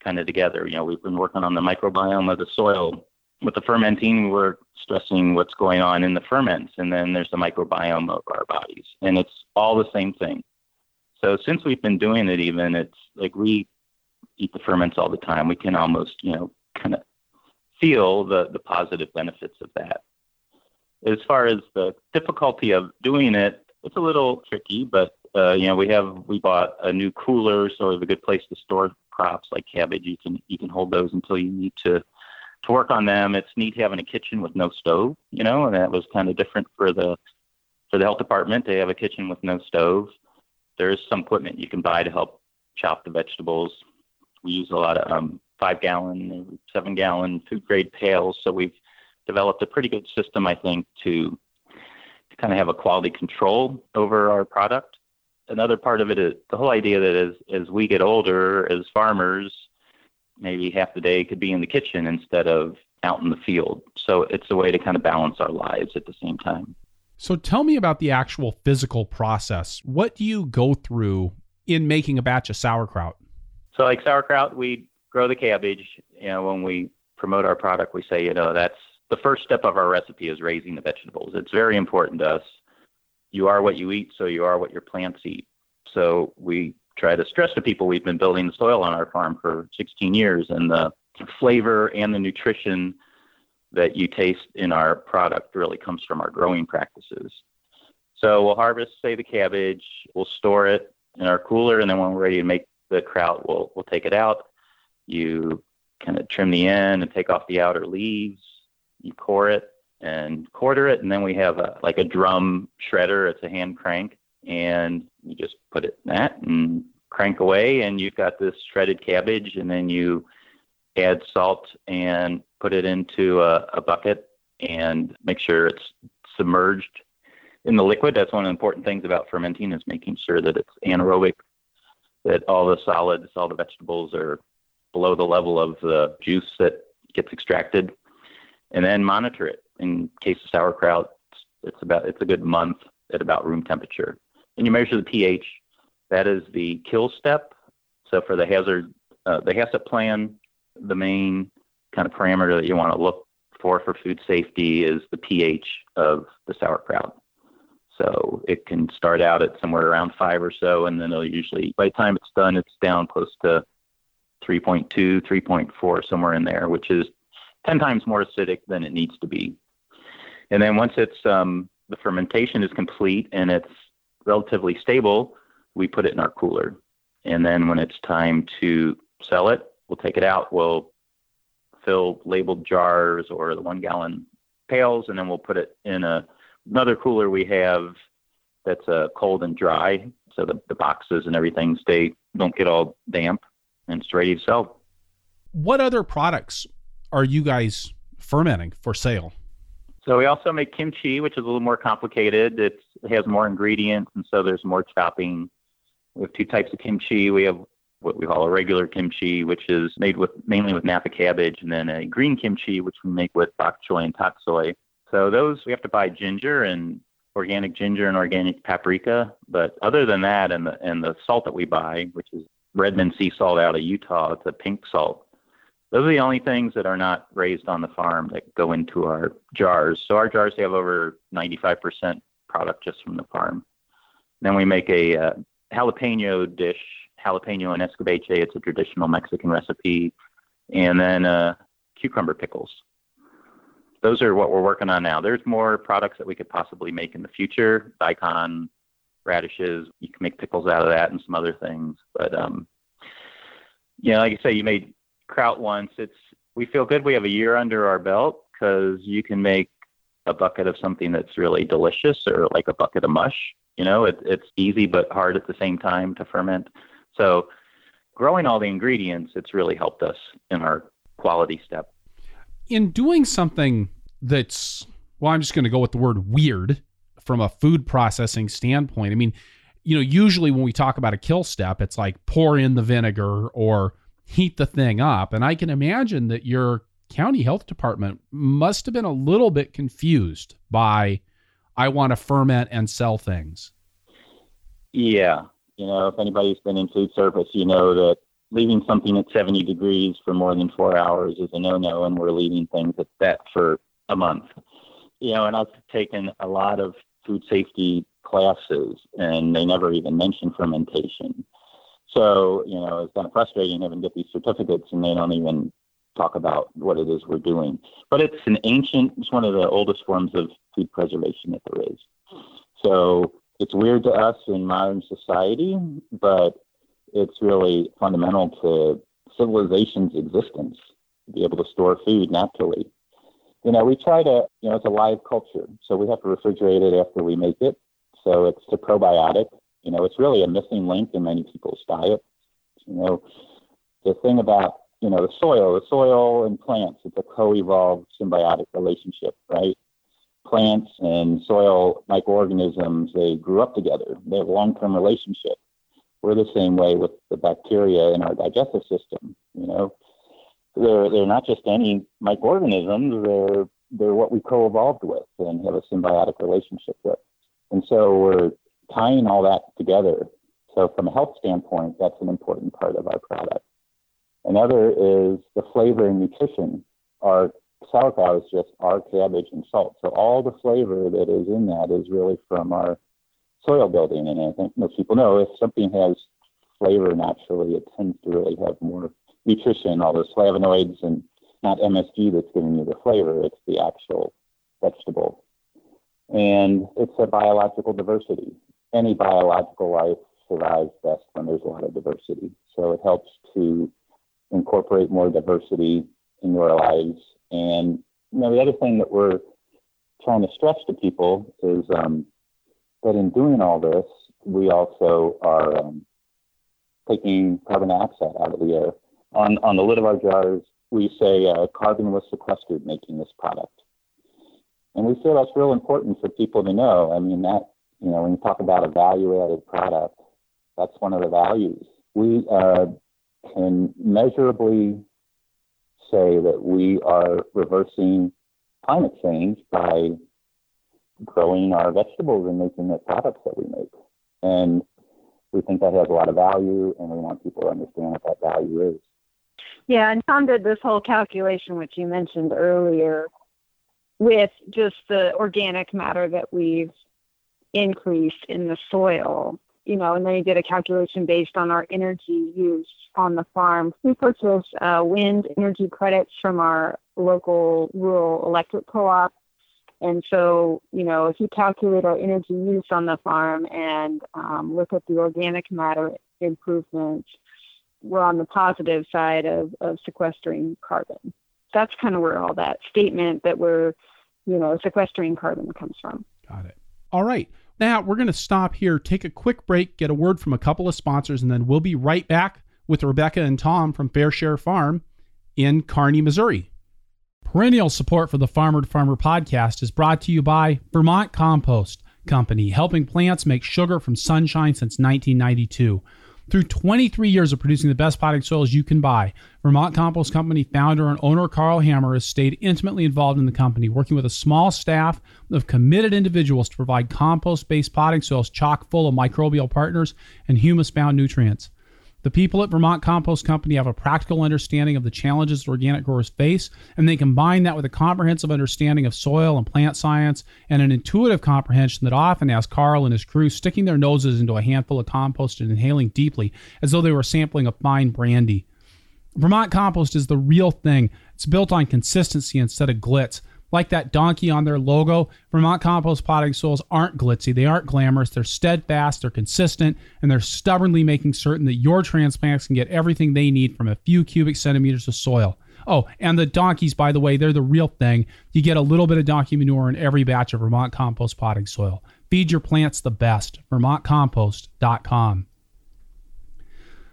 kind of together. You know, we've been working on the microbiome of the soil. With the fermenting, we're stressing what's going on in the ferments, and then there's the microbiome of our bodies, and it's all the same thing. So since we've been doing it, even it's like we eat the ferments all the time. We can almost, you know, kind of feel the, the positive benefits of that. As far as the difficulty of doing it, it's a little tricky, but, uh, you know, we have, we bought a new cooler, so we have a good place to store crops like cabbage. You can, you can hold those until you need to to work on them. It's neat having a kitchen with no stove, you know, and that was kind of different for the for the health department. They have a kitchen with no stove. There is some equipment you can buy to help chop the vegetables. We use a lot of um, five-gallon, seven-gallon food-grade pails, so we've developed a pretty good system, I think, to, to kind of have a quality control over our product. Another part of it is the whole idea that as, as we get older, as farmers, maybe half the day could be in the kitchen instead of out in the field. So it's a way to kind of balance our lives at the same time. So tell me about the actual physical process. What do you go through in making a batch of sauerkraut? So like sauerkraut, we grow the cabbage. You know, when we promote our product, we say, you know, that's the first step of our recipe is raising the vegetables. It's very important to us. You are what you eat, so you are what your plants eat. So we try to stress to people we've been building the soil on our farm for sixteen years, and the flavor and the nutrition that you taste in our product really comes from our growing practices. So we'll harvest, say, the cabbage, we'll store it in our cooler, and then when we're ready to make the kraut, we'll we'll take it out. You kind of trim the end and take off the outer leaves, you core it and quarter it, and then we have a, like a drum shredder, it's a hand crank, and you just put it in that and crank away, and you've got this shredded cabbage, and then you add salt and put it into a, a bucket and make sure it's submerged in the liquid. That's one of the important things about fermenting is making sure that it's anaerobic, that all the solids, all the vegetables are below the level of the juice that gets extracted, and then monitor it. In case of sauerkraut, it's about it's a good month at about room temperature. And you measure the pH. That is the kill step. So for the hazard, uh, the HACCP plan, the main kind of parameter that you want to look for for food safety is the pH of the sauerkraut. So it can start out at somewhere around five or so, and then it'll usually, by the time it's done, it's down close to three point two, three point four, somewhere in there, which is ten times more acidic than it needs to be. And then once it's um, the fermentation is complete and it's relatively stable, we put it in our cooler. And then when it's time to sell it, we'll take it out. We'll fill labeled jars or the one-gallon pails, and then we'll put it in a another cooler we have that's uh, cold and dry, so the, the boxes and everything stay, don't get all damp, and it's ready to sell. What other products are you guys fermenting for sale? So we also make kimchi, which is a little more complicated. It's, it has more ingredients, and so there's more chopping. We have two types of kimchi. We have what we call a regular kimchi, which is made with mainly with napa cabbage, and then a green kimchi, which we make with bok choy and pak choy. So those, we have to buy ginger and organic ginger and organic paprika. But other than that, and the and the salt that we buy, which is Redmond sea salt out of Utah, it's a pink salt. Those are the only things that are not raised on the farm that go into our jars. So our jars, they have over ninety-five percent product just from the farm. Then we make a uh, jalapeno dish, jalapeno and escabeche. It's a traditional Mexican recipe. And then uh, cucumber pickles. Those are what we're working on now. There's more products that we could possibly make in the future. Daikon, radishes, you can make pickles out of that and some other things. But, um, you know, like I say, you made kraut once. It's we feel good we have a year under our belt because you can make a bucket of something that's really delicious, or like a bucket of mush. You know, it, it's easy but hard at the same time to ferment. So growing all the ingredients, it's really helped us in our quality step. In doing something that's, well, I'm just going to go with the word weird from a food processing standpoint. I mean, you know, usually when we talk about a kill step, it's like pour in the vinegar or heat the thing up. And I can imagine that your county health department must have been a little bit confused by, I want to ferment and sell things. Yeah. You know, if anybody's been in food service, you know that leaving something at seventy degrees for more than four hours is a no-no, and we're leaving things at that for a month. You know, and I've taken a lot of food safety classes, and they never even mention fermentation. So, you know, it's kind of frustrating having to get these certificates, and they don't even talk about what it is we're doing. But it's an ancient, it's one of the oldest forms of food preservation that there is. So it's weird to us in modern society, but it's really fundamental to civilization's existence to be able to store food naturally. You know, we try to, you know, it's a live culture, so we have to refrigerate it after we make it. So it's a probiotic. You know, it's really a missing link in many people's diet. You know, the thing about, you know, the soil, the soil and plants, it's a co-evolved symbiotic relationship, right? Plants and soil microorganisms, they grew up together. They have a long-term relationship. We're the same way with the bacteria in our digestive system. You know, they're they're not just any microorganisms. They're they're what we co-evolved with and have a symbiotic relationship with. And so we're tying all that together. So from a health standpoint, that's an important part of our product. Another is the flavor and nutrition. Our sauerkraut is just our cabbage and salt. So all the flavor that is in that is really from our soil building, and I think most people know if something has flavor naturally, it tends to really have more nutrition, all those flavonoids, and not M S G that's giving you the flavor, it's the actual vegetable. And it's a biological diversity. Any biological life survives best when there's a lot of diversity. So it helps to incorporate more diversity in your lives. And, you know, the other thing that we're trying to stress to people is, um, but in doing all this, we also are um, taking carbon dioxide out of the air. On on the lid of our jars, we say uh, carbon was sequestered making this product. And we feel that's real important for people to know. I mean, that, you know, when you talk about a value-added product, that's one of the values. We uh, can measurably say that we are reversing climate change by growing our vegetables and making the products that we make. And we think that has a lot of value, and we want people to understand what that value is. Yeah, and Tom did this whole calculation, which you mentioned earlier, with just the organic matter that we've increased in the soil, you know, and then he did a calculation based on our energy use on the farm. We purchased uh, wind energy credits from our local rural electric co-op. And so, you know, if you calculate our energy use on the farm and um, look at the organic matter improvements, we're on the positive side of, of sequestering carbon. That's kind of where all that statement that we're, you know, sequestering carbon comes from. Got it. All right. Now we're going to stop here, take a quick break, get a word from a couple of sponsors, and then we'll be right back with Rebecca and Tom from Fair Share Farm in Kearney, Missouri. Perennial support for the Farmer to Farmer podcast is brought to you by Vermont Compost Company, helping plants make sugar from sunshine since nineteen ninety-two. Through twenty-three years of producing the best potting soils you can buy, Vermont Compost Company founder and owner Carl Hammer has stayed intimately involved in the company, working with a small staff of committed individuals to provide compost-based potting soils chock full of microbial partners and humus-bound nutrients. The people at Vermont Compost Company have a practical understanding of the challenges that organic growers face, and they combine that with a comprehensive understanding of soil and plant science and an intuitive comprehension that often has Carl and his crew sticking their noses into a handful of compost and inhaling deeply as though they were sampling a fine brandy. Vermont Compost is the real thing. It's built on consistency instead of glitz. Like that donkey on their logo, Vermont Compost potting soils aren't glitzy, they aren't glamorous, they're steadfast, they're consistent, and they're stubbornly making certain that your transplants can get everything they need from a few cubic centimeters of soil. Oh, and the donkeys, by the way, they're the real thing. You get a little bit of donkey manure in every batch of Vermont Compost potting soil. Feed your plants the best. vermont compost dot com.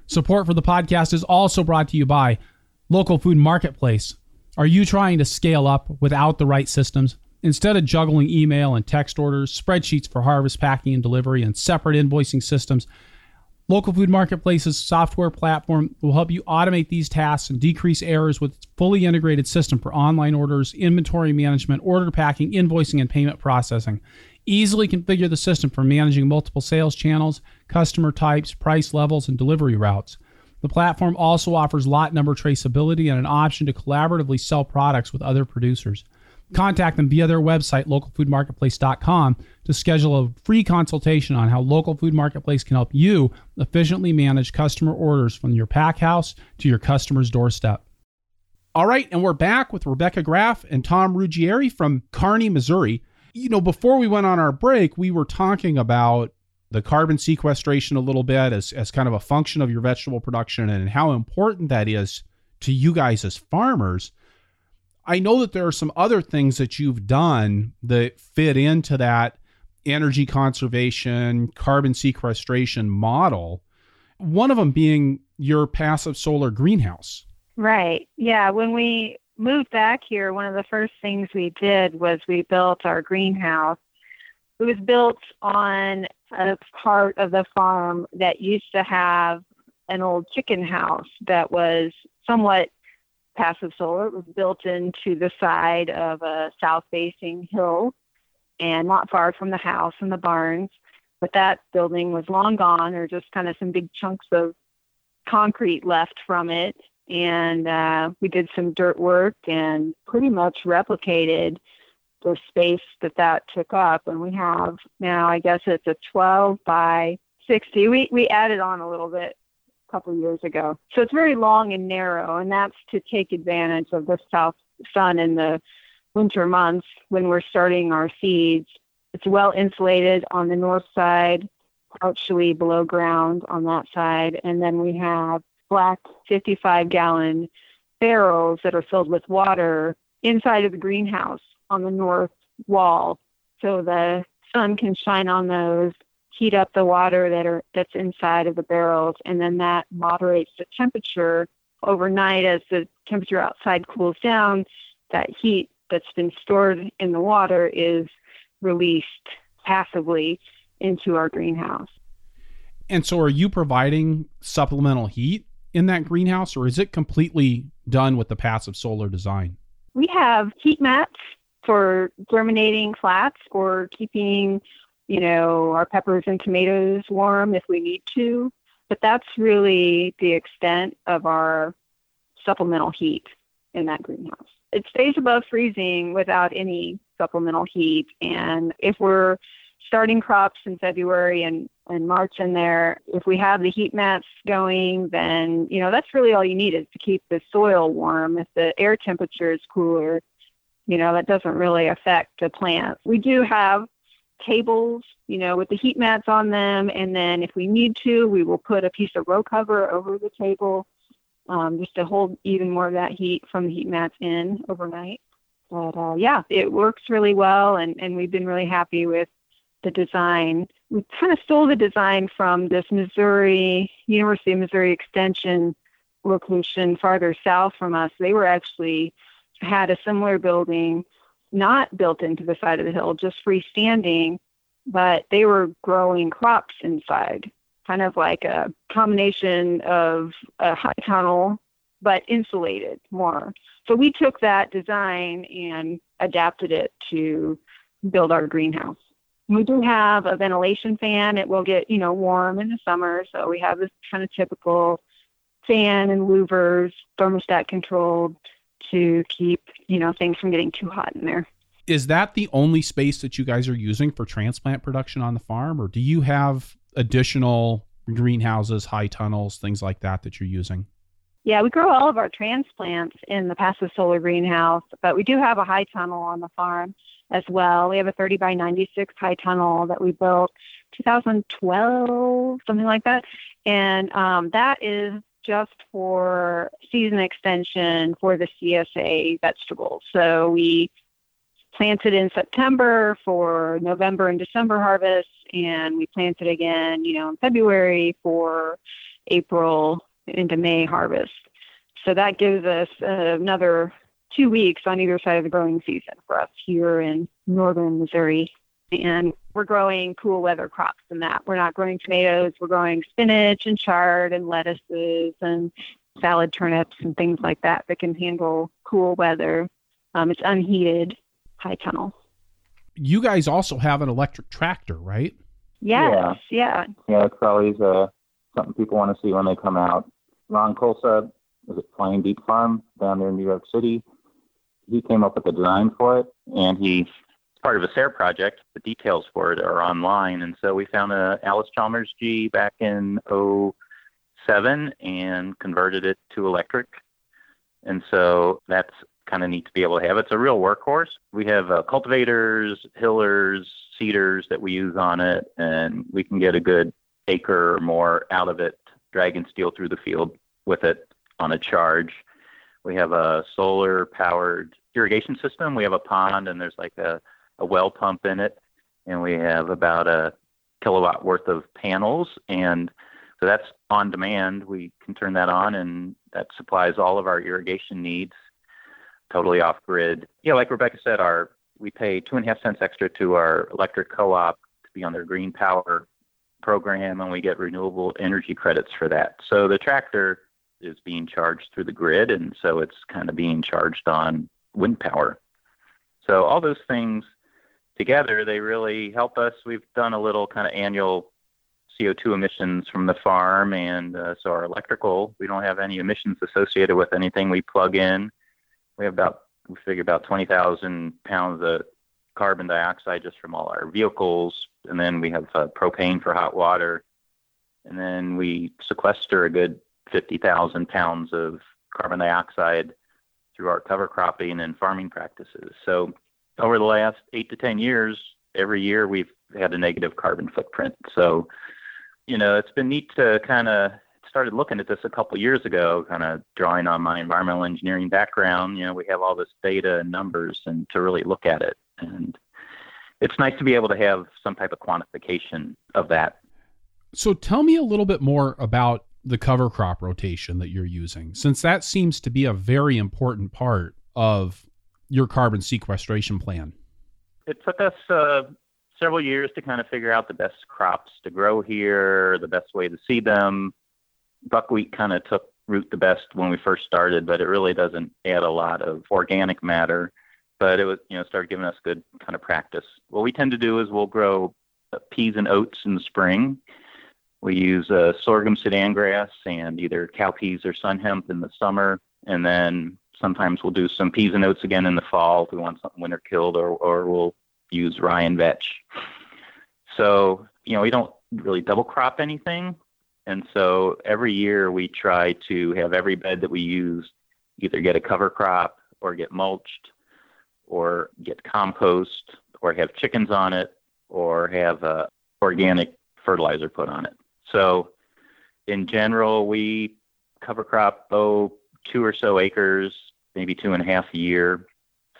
Support for the podcast is also brought to you by Local Food Marketplace. Are you trying to scale up without the right systems? Instead of juggling email and text orders, spreadsheets for harvest, packing, and delivery, and separate invoicing systems, Local Food Marketplace's software platform will help you automate these tasks and decrease errors with its fully integrated system for online orders, inventory management, order packing, invoicing, and payment processing. Easily configure the system for managing multiple sales channels, customer types, price levels, and delivery routes. The platform also offers lot number traceability and an option to collaboratively sell products with other producers. Contact them via their website, local food marketplace dot com, to schedule a free consultation on how Local Food Marketplace can help you efficiently manage customer orders from your pack house to your customer's doorstep. All right, and we're back with Rebecca Graff and Tom Ruggieri from Kearney, Missouri. You know, before we went on our break, we were talking about the carbon sequestration a little bit as, as kind of a function of your vegetable production and how important that is to you guys as farmers. I know that there are some other things that you've done that fit into that energy conservation, carbon sequestration model, one of them being your passive solar greenhouse. Right. Yeah. When we moved back here, one of the first things we did was we built our greenhouse. It was built on a part of the farm that used to have an old chicken house that was somewhat passive solar. It was built into the side of a south-facing hill and not far from the house and the barns. But that building was long gone, or just kind of some big chunks of concrete left from it. And uh, we did some dirt work and pretty much replicated the space that that took up. And we have now, I guess it's a twelve by sixty. We, we added on a little bit a couple of years ago. So it's very long and narrow, and that's to take advantage of the south sun in the winter months when we're starting our seeds. It's well insulated on the north side, partially below ground on that side. And then we have black fifty-five gallon barrels that are filled with water inside of the greenhouse on the north wall, so the sun can shine on those, heat up the water that are that's inside of the barrels, and then that moderates the temperature overnight. As the temperature outside cools down, that heat that's been stored in the water is released passively into our greenhouse. And so are you providing supplemental heat in that greenhouse, or is it completely done with the passive solar design? We have heat mats for germinating flats or keeping, you know, our peppers and tomatoes warm if we need to. But that's really the extent of our supplemental heat in that greenhouse. It stays above freezing without any supplemental heat. And if we're starting crops in February and, and March in there, if we have the heat mats going, then, you know, that's really all you need is to keep the soil warm. If the air temperature is cooler, you know, that doesn't really affect the plants. We do have tables, you know, with the heat mats on them. And then if we need to, we will put a piece of row cover over the table um, just to hold even more of that heat from the heat mats in overnight. But uh, yeah, it works really well. And, and we've been really happy with the design. We kind of stole the design from this Missouri, University of Missouri Extension location farther south from us. They were actually had a similar building, not built into the side of the hill, just freestanding, but they were growing crops inside, kind of like a combination of a high tunnel, but insulated more. So we took that design and adapted it to build our greenhouse. We do have a ventilation fan. It will get, you know, warm in the summer. So we have this kind of typical fan and louvers, thermostat controlled, to keep, you know, things from getting too hot in there. Is that the only space that you guys are using for transplant production on the farm? Or do you have additional greenhouses, high tunnels, things like that that you're using? Yeah, we grow all of our transplants in the passive solar greenhouse, but we do have a high tunnel on the farm as well. We have a thirty by ninety-six high tunnel that we built two thousand twelve, something like that. And um, that is just for season extension for the C S A vegetables. So we planted in September for November and December harvests, and we planted again, you know, in February for April into May harvest. So that gives us uh, another two weeks on either side of the growing season for us here in northern Missouri. And we're growing cool weather crops in that. We're not growing tomatoes. We're growing spinach and chard and lettuces and salad turnips and things like that that can handle cool weather. Um, it's unheated, high tunnel. You guys also have an electric tractor, right? Yes, yeah. Yeah, yeah that's always uh, something people want to see when they come out. Ron Colsa was at Plain Deep Farm down there in New York City. He came up with the design for it, and he, it's part of a SARE project. The details for it are online. And so we found a Allis-Chalmers G back in oh seven and converted it to electric. And so that's kind of neat to be able to have. It's a real workhorse. We have uh, cultivators, hillers, seeders that we use on it, and we can get a good acre or more out of it, drag and steal through the field with it on a charge. We have a solar-powered irrigation system. We have a pond, and there's like a, a well pump in it, and we have about a kilowatt worth of panels, and so that's on demand. We can turn that on, and that supplies all of our irrigation needs, totally off-grid. Yeah, like Rebecca said, our we pay two and a half cents extra to our electric co-op to be on their green power program, and we get renewable energy credits for that. So the tractor is being charged through the grid, and so it's kind of being charged on wind power. So all those things together, they really help us. We've done a little kind of annual C O two emissions from the farm, and uh, so our electrical, we don't have any emissions associated with anything we plug in. We have about, we figure about twenty thousand pounds of carbon dioxide just from all our vehicles, and then we have uh, propane for hot water, and then we sequester a good fifty thousand pounds of carbon dioxide through our cover cropping and farming practices. So over the last eight to ten years, every year we've had a negative carbon footprint. So, you know, it's been neat to kind of started looking at this a couple years ago, kind of drawing on my environmental engineering background. You know, we have all this data and numbers and to really look at it. And it's nice to be able to have some type of quantification of that. So tell me a little bit more about the cover crop rotation that you're using, since that seems to be a very important part of your carbon sequestration plan. It took us uh, several years to kind of figure out the best crops to grow here, the best way to seed them. Buckwheat kind of took root the best when we first started, but it really doesn't add a lot of organic matter, but it was, you know, started giving us good kind of practice. What we tend to do is we'll grow peas and oats in the spring. We use uh, sorghum sedan grass and either cowpeas or sun hemp in the summer, and then sometimes we'll do some peas and oats again in the fall if we want something winter killed, or, or we'll use rye and vetch. So, you know, we don't really double crop anything. And so every year we try to have every bed that we use either get a cover crop or get mulched or get compost or have chickens on it or have uh, organic fertilizer put on it. So in general, we cover crop, oh, two or so acres, maybe two and a half a year.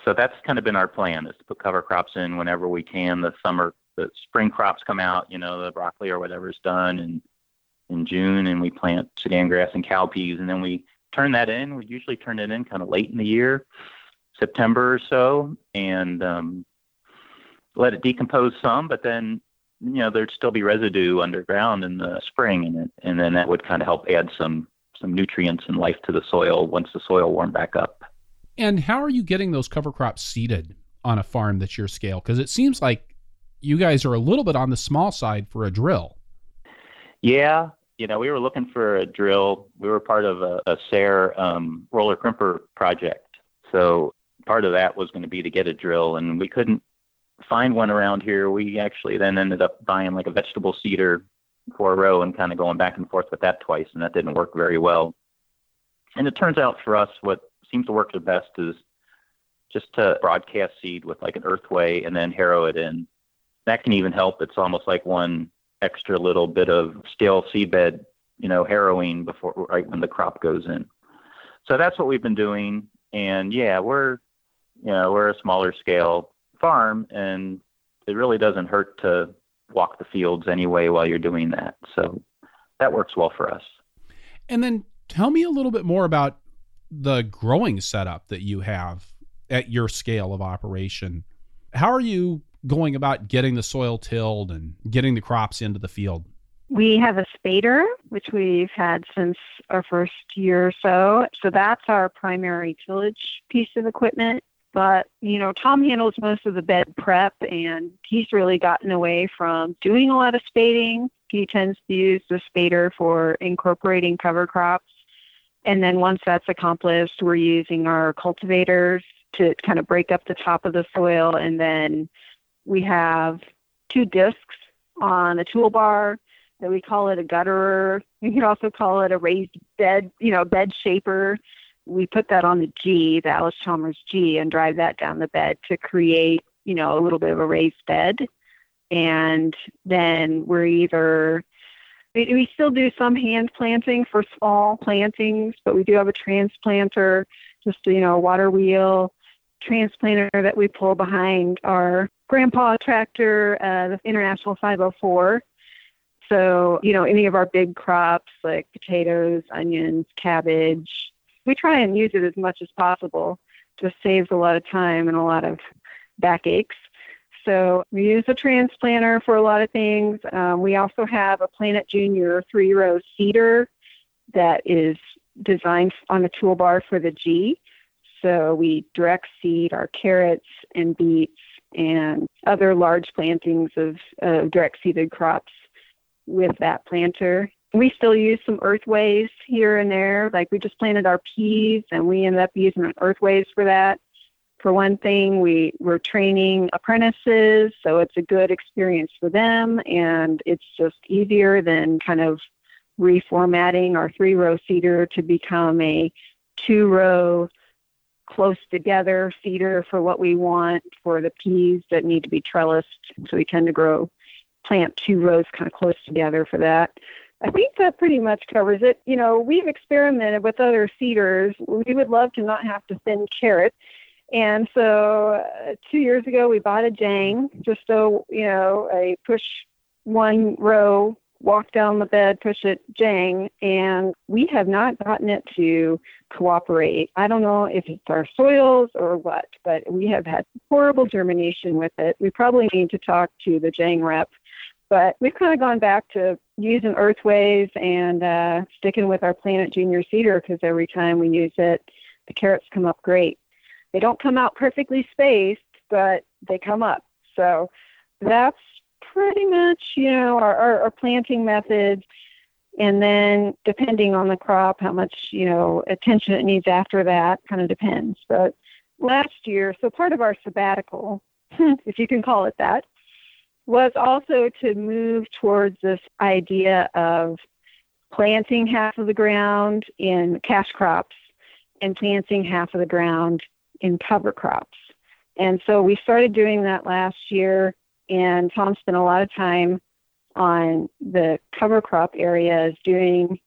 So that's kind of been our plan, is to put cover crops in whenever we can. The summer, the spring crops come out, you know, the broccoli or whatever is done in, in June, and we plant Sudan grass and cowpeas, and then we turn that in. We usually turn it in kind of late in the year, September or so, and um, let it decompose some, but then, you know, there'd still be residue underground in the spring, and it, and then that would kind of help add some some nutrients and life to the soil once the soil warmed back up. And how are you getting those cover crops seeded on a farm that's your scale? Because it seems like you guys are a little bit on the small side for a drill. Yeah. You know, we were looking for a drill. We were part of a, a SARE um, roller crimper project. So part of that was going to be to get a drill, and we couldn't find one around here. We actually then ended up buying like a vegetable seeder for a row and kind of going back and forth with that twice, and that didn't work very well. And it turns out for us, what seems to work the best is just to broadcast seed with like an Earthway and then harrow it in. That can even help. It's almost like one extra little bit of stale seabed, you know, harrowing before, right when the crop goes in. So that's what we've been doing. And yeah, we're, you know, we're a smaller scale farm, and it really doesn't hurt to walk the fields anyway while you're doing that. So that works well for us. And then tell me a little bit more about the growing setup that you have at your scale of operation. How are you going about getting the soil tilled and getting the crops into the field? We have a spader, which we've had since our first year or so. So that's our primary tillage piece of equipment. But, you know, Tom handles most of the bed prep, and he's really gotten away from doing a lot of spading. He tends to use the spader for incorporating cover crops. And then once that's accomplished, we're using our cultivators to kind of break up the top of the soil. And then we have two discs on a toolbar that we call it a gutterer. You could also call it a raised bed, you know, bed shaper. We put that on the G, the Allis-Chalmers G, and drive that down the bed to create, you know, a little bit of a raised bed. And then we're either, we, we still do some hand planting for small plantings, but we do have a transplanter, just, you know, a water wheel transplanter that we pull behind our grandpa tractor, uh, the International five oh four. So, you know, any of our big crops like potatoes, onions, cabbage, we try and use it as much as possible. Just saves a lot of time and a lot of backaches. So we use a transplanter for a lot of things. Um, we also have a Planet Junior three-row seeder that is designed on the toolbar for the G. So we direct seed our carrots and beets and other large plantings of uh, direct seeded crops with that planter. We still use some Earthways here and there. Like, we just planted our peas, and we ended up using Earthways for that. For one thing, we, we're training apprentices, so it's a good experience for them, and it's just easier than kind of reformatting our three-row seeder to become a two-row close-together seeder for what we want for the peas that need to be trellised. So we tend to grow, plant two rows kind of close together for that. I think that pretty much covers it. You know, we've experimented with other seeders. We would love to not have to thin carrots. And so uh, two years ago, we bought a Jang, just so, you know, a push one row, walk down the bed, push it, Jang. And we have not gotten it to cooperate. I don't know if it's our soils or what, but we have had horrible germination with it. We probably need to talk to the Jang rep. But we've kind of gone back to using Earthways and uh, sticking with our Planet Junior seeder, because every time we use it, the carrots come up great. They don't come out perfectly spaced, but they come up. So that's pretty much, you know, our, our, our planting methods. And then depending on the crop, how much, you know, attention it needs after that kind of depends. But last year, so part of our sabbatical, if you can call it that, was also to move towards this idea of planting half of the ground in cash crops and planting half of the ground in cover crops. And so we started doing that last year, and Tom spent a lot of time on the cover crop areas doing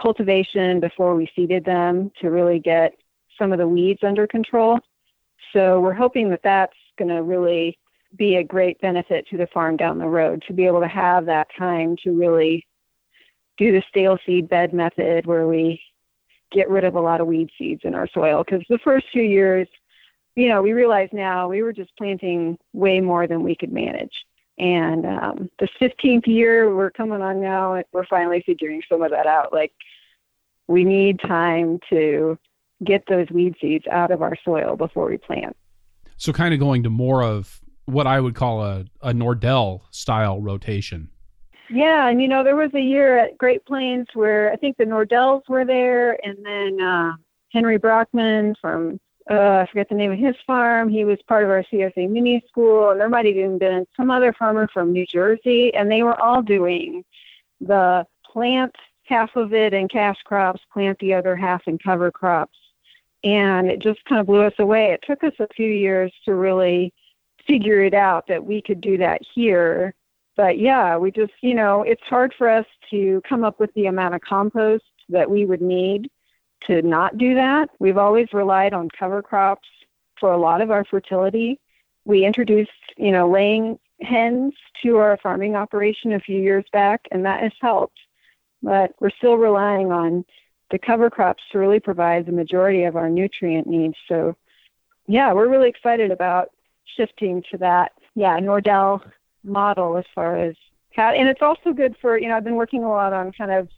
cultivation before we seeded them to really get some of the weeds under control. So we're hoping that that's going to really be a great benefit to the farm down the road, to be able to have that time to really do the stale seed bed method where we get rid of a lot of weed seeds in our soil. Because the first few years, you know, we realize now we were just planting way more than we could manage. And um, the fifteenth year we're coming on now, we're finally figuring some of that out. Like, we need time to get those weed seeds out of our soil before we plant. So kind of going to more of what I would call a, a Nordell style rotation. Yeah. And, you know, there was a year at Great Plains where I think the Nordells were there, and then uh, Henry Brockman from, uh, I forget the name of his farm. He was part of our C S A mini school, and there might have even been some other farmer from New Jersey, and they were all doing the plant half of it in cash crops, plant the other half in cover crops. And it just kind of blew us away. It took us a few years to really figure it out that we could do that here. But yeah, we just, you know, it's hard for us to come up with the amount of compost that we would need to not do that. We've always relied on cover crops for a lot of our fertility. We introduced, you know, laying hens to our farming operation a few years back, and that has helped. But we're still relying on the cover crops to really provide the majority of our nutrient needs. So yeah, we're really excited about shifting to that, yeah, Nordell model as far as how, and it's also good for, you know, I've been working a lot on kind of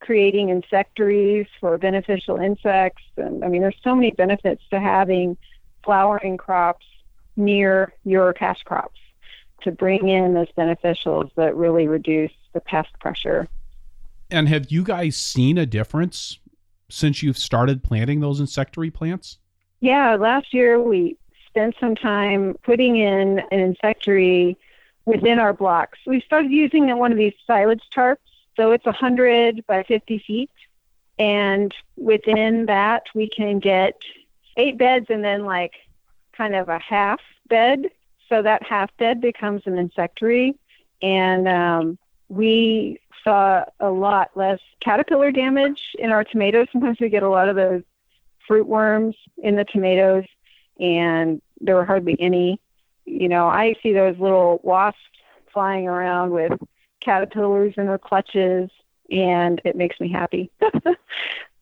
creating insectaries for beneficial insects. And I mean, there's so many benefits to having flowering crops near your cash crops to bring in those beneficials that really reduce the pest pressure. And have you guys seen a difference since you've started planting those insectary plants? Yeah, last year we spent some time putting in an insectary within our blocks. We started using one of these silage tarps. So it's one hundred by fifty feet. And within that, we can get eight beds and then like kind of a half bed. So that half bed becomes an insectary. And um, we saw a lot less caterpillar damage in our tomatoes. Sometimes we get a lot of those fruit worms in the tomatoes, and there were hardly any. You know, I see those little wasps flying around with caterpillars in their clutches, and it makes me happy.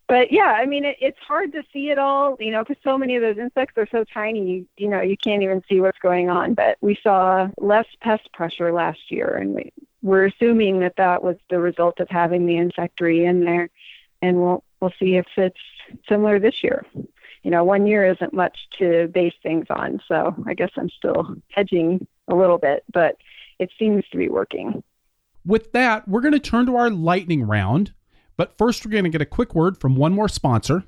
But yeah, I mean, it, it's hard to see it all, you know, because so many of those insects are so tiny, you, you know, you can't even see what's going on. But we saw less pest pressure last year, and we, we're assuming that that was the result of having the insectary in there, and we'll we'll see if it's similar this year. You know, one year isn't much to base things on, so I guess I'm still hedging a little bit, but it seems to be working. With that, we're going to turn to our lightning round, but first we're going to get a quick word from one more sponsor.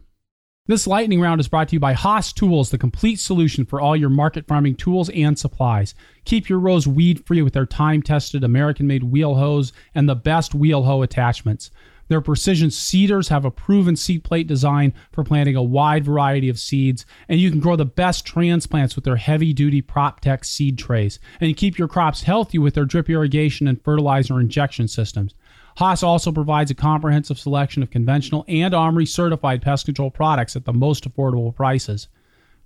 This lightning round is brought to you by Haas Tools, the complete solution for all your market farming tools and supplies. Keep your rows weed-free with their time-tested American-made wheel hose and the best wheel hoe attachments. Their precision seeders have a proven seed plate design for planting a wide variety of seeds, and you can grow the best transplants with their heavy-duty PropTech seed trays, and you keep your crops healthy with their drip irrigation and fertilizer injection systems. Haas also provides a comprehensive selection of conventional and OMRI-certified pest control products at the most affordable prices.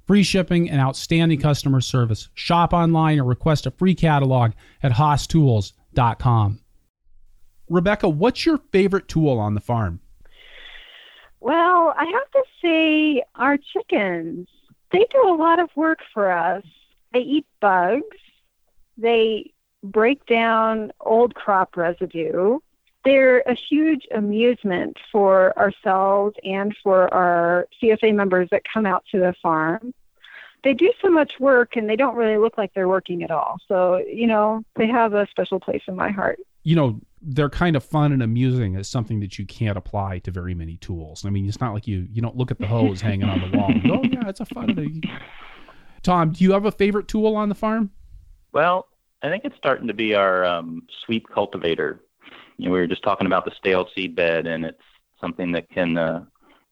Free shipping and outstanding customer service. Shop online or request a free catalog at haas tools dot com. Rebecca, what's your favorite tool on the farm? Well, I have to say our chickens. They do a lot of work for us. They eat bugs. They break down old crop residue. They're a huge amusement for ourselves and for our C S A members that come out to the farm. They do so much work, and they don't really look like they're working at all. So, you know, they have a special place in my heart. You know, they're kind of fun and amusing as something that you can't apply to very many tools. I mean, it's not like you you don't look at the hose hanging on the wall and go, oh yeah, it's a fun thing. Tom, do you have a favorite tool on the farm? Well, I think it's starting to be our um, sweep cultivator. You know, we were just talking about the stale seed bed, and it's something that can uh,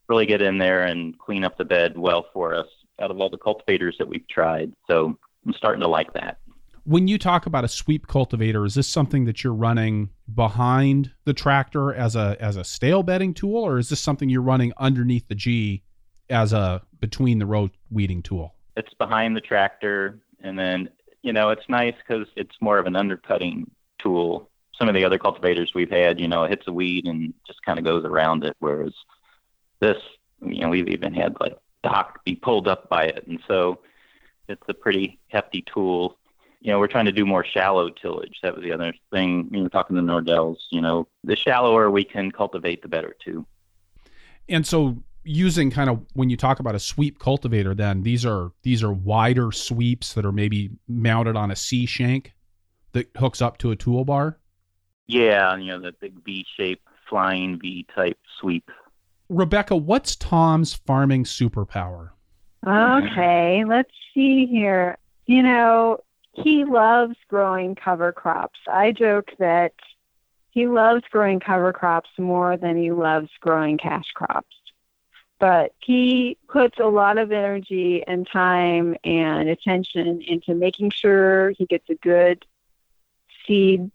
really get in there and clean up the bed well for us out of all the cultivators that we've tried. So I'm starting to like that. When you talk about a sweep cultivator, is this something that you're running behind the tractor as a as a stale bedding tool, or is this something you're running underneath the G as a between the row weeding tool? It's behind the tractor, and then, you know, it's nice because it's more of an undercutting tool. Some of the other cultivators we've had, you know, it hits a weed and just kind of goes around it, whereas this, you know, we've even had like the hock be pulled up by it, and so it's a pretty hefty tool. You know, we're trying to do more shallow tillage. That was the other thing. You know, talking to Nordells, you know, the shallower we can cultivate, the better too. And so using kind of, when you talk about a sweep cultivator, then these are, these are wider sweeps that are maybe mounted on a C shank that hooks up to a toolbar. Yeah. You know, the big V shape, flying V type sweep. Rebecca, what's Tom's farming superpower? Okay. Let's see here. You know, he loves growing cover crops. I joke that he loves growing cover crops more than he loves growing cash crops. But he puts a lot of energy and time and attention into making sure he gets a good seed,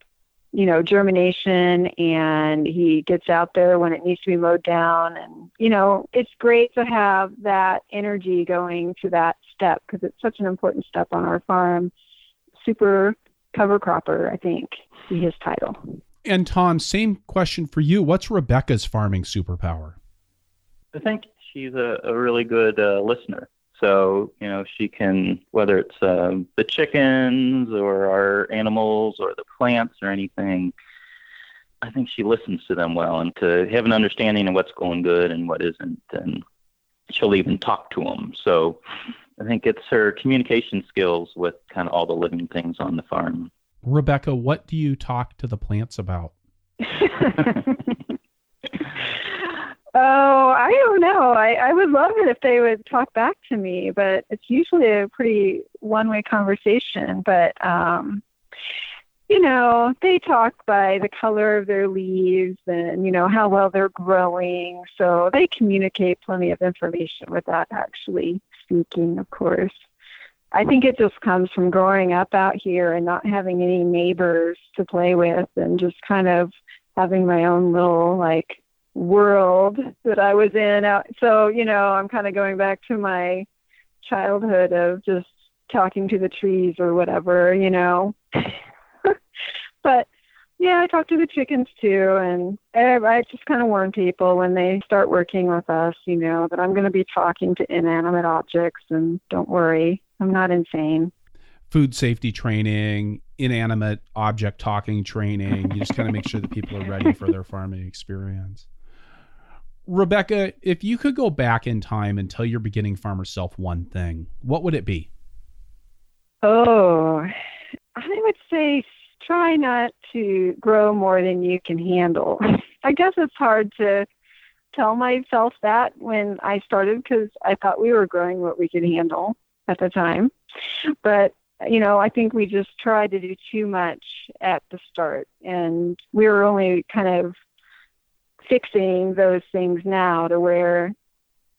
you know, germination, and he gets out there when it needs to be mowed down. And, you know, it's great to have that energy going to that step because it's such an important step on our farm. Super cover cropper, I think, is his title. And Tom, same question for you. What's Rebecca's farming superpower? I think she's a, a really good uh, listener. So, you know, she can, whether it's uh, the chickens or our animals or the plants or anything, I think she listens to them well, and to have an understanding of what's going good and what isn't. And she'll even talk to them. So I think it's her communication skills with kind of all the living things on the farm. Rebecca, what do you talk to the plants about? Oh, I don't know. I, I would love it if they would talk back to me, but it's usually a pretty one-way conversation. But, um, you know, they talk by the color of their leaves and, you know, how well they're growing. So they communicate plenty of information without actually speaking, of course. I think it just comes from growing up out here and not having any neighbors to play with and just kind of having my own little, like, world that I was in. So, you know, I'm kind of going back to my childhood of just talking to the trees or whatever, you know. But, yeah, I talk to the chickens too, and I just kind of warn people when they start working with us, you know, that I'm going to be talking to inanimate objects, and don't worry, I'm not insane. Food safety training, inanimate object talking training. You just kind of make sure that people are ready for their farming experience. Rebecca, if you could go back in time and tell your beginning farmer self one thing, what would it be? Oh, I would say try not to grow more than you can handle. I guess it's hard to tell myself that when I started, because I thought we were growing what we could handle at the time. But, you know, I think we just tried to do too much at the start, and we were only kind of fixing those things now to where,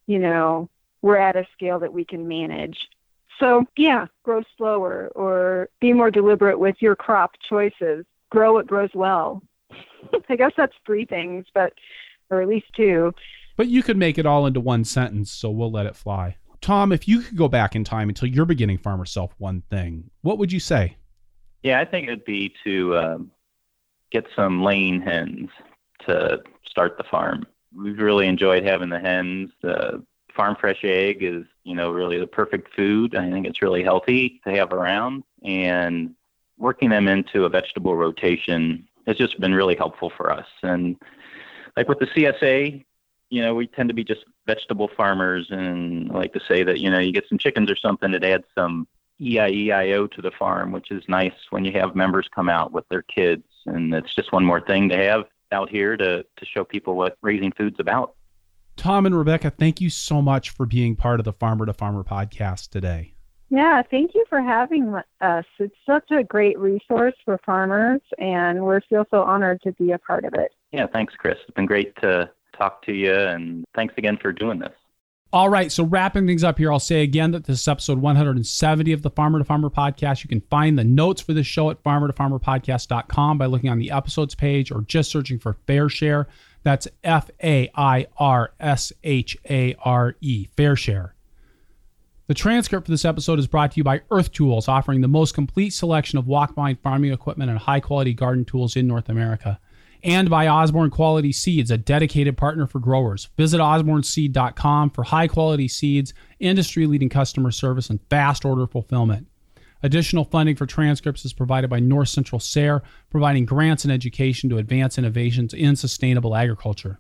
you know, we're at a scale that we can manage. So, yeah, grow slower or be more deliberate with your crop choices. Grow what grows well. I guess that's three things, but, or at least two. But you could make it all into one sentence, so we'll let it fly. Tom, if you could go back in time and tell your beginning farmer self one thing, what would you say? Yeah, I think it'd be to um, get some laying hens to start the farm. We've really enjoyed having the hens. The farm fresh egg is, you know, really the perfect food. I think it's really healthy to have around, and working them into a vegetable rotation has just been really helpful for us. And like with the C S A, you know, we tend to be just vegetable farmers, and I like to say that, you know, you get some chickens or something that adds some E I E I O to the farm, which is nice when you have members come out with their kids. And it's just one more thing to have out here to, to show people what raising food's about. Tom and Rebecca, thank you so much for being part of the Farmer to Farmer podcast today. Yeah, thank you for having us. It's such a great resource for farmers, and we're still so honored to be a part of it. Yeah, thanks, Chris. It's been great to talk to you, and thanks again for doing this. All right, so wrapping things up here, I'll say again that this is episode one hundred seventy of the Farmer to Farmer podcast. You can find the notes for this show at farmer to farmer podcast dot com by looking on the episodes page or just searching for Fair Share. That's F A I R S H A R E, Fair Share. The transcript for this episode is brought to you by Earth Tools, offering the most complete selection of walkmowing farming equipment and high-quality garden tools in North America. And by Osborne Quality Seeds, a dedicated partner for growers. Visit osborne seed dot com for high-quality seeds, industry-leading customer service, and fast order fulfillment. Additional funding for transcripts is provided by North Central SARE, providing grants and education to advance innovations in sustainable agriculture.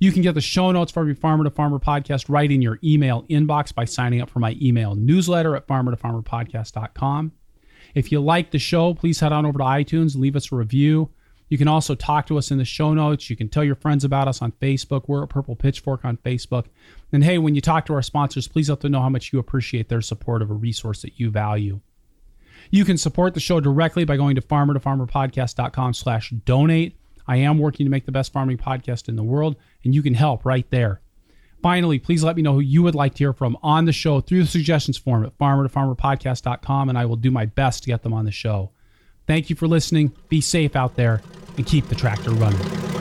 You can get the show notes for every Farmer to Farmer podcast right in your email inbox by signing up for my email newsletter at farmer to farmer podcast dot com. If you like the show, please head on over to iTunes and leave us a review. You can also talk to us in the show notes. You can tell your friends about us on Facebook. We're at Purple Pitchfork on Facebook. And hey, when you talk to our sponsors, please let them know how much you appreciate their support of a resource that you value. You can support the show directly by going to farmer to farmer podcast dot com slash donate. I am working to make the best farming podcast in the world, and you can help right there. Finally, please let me know who you would like to hear from on the show through the suggestions form at farmer to farmer podcast dot com, and I will do my best to get them on the show. Thank you for listening. Be safe out there and keep the tractor running.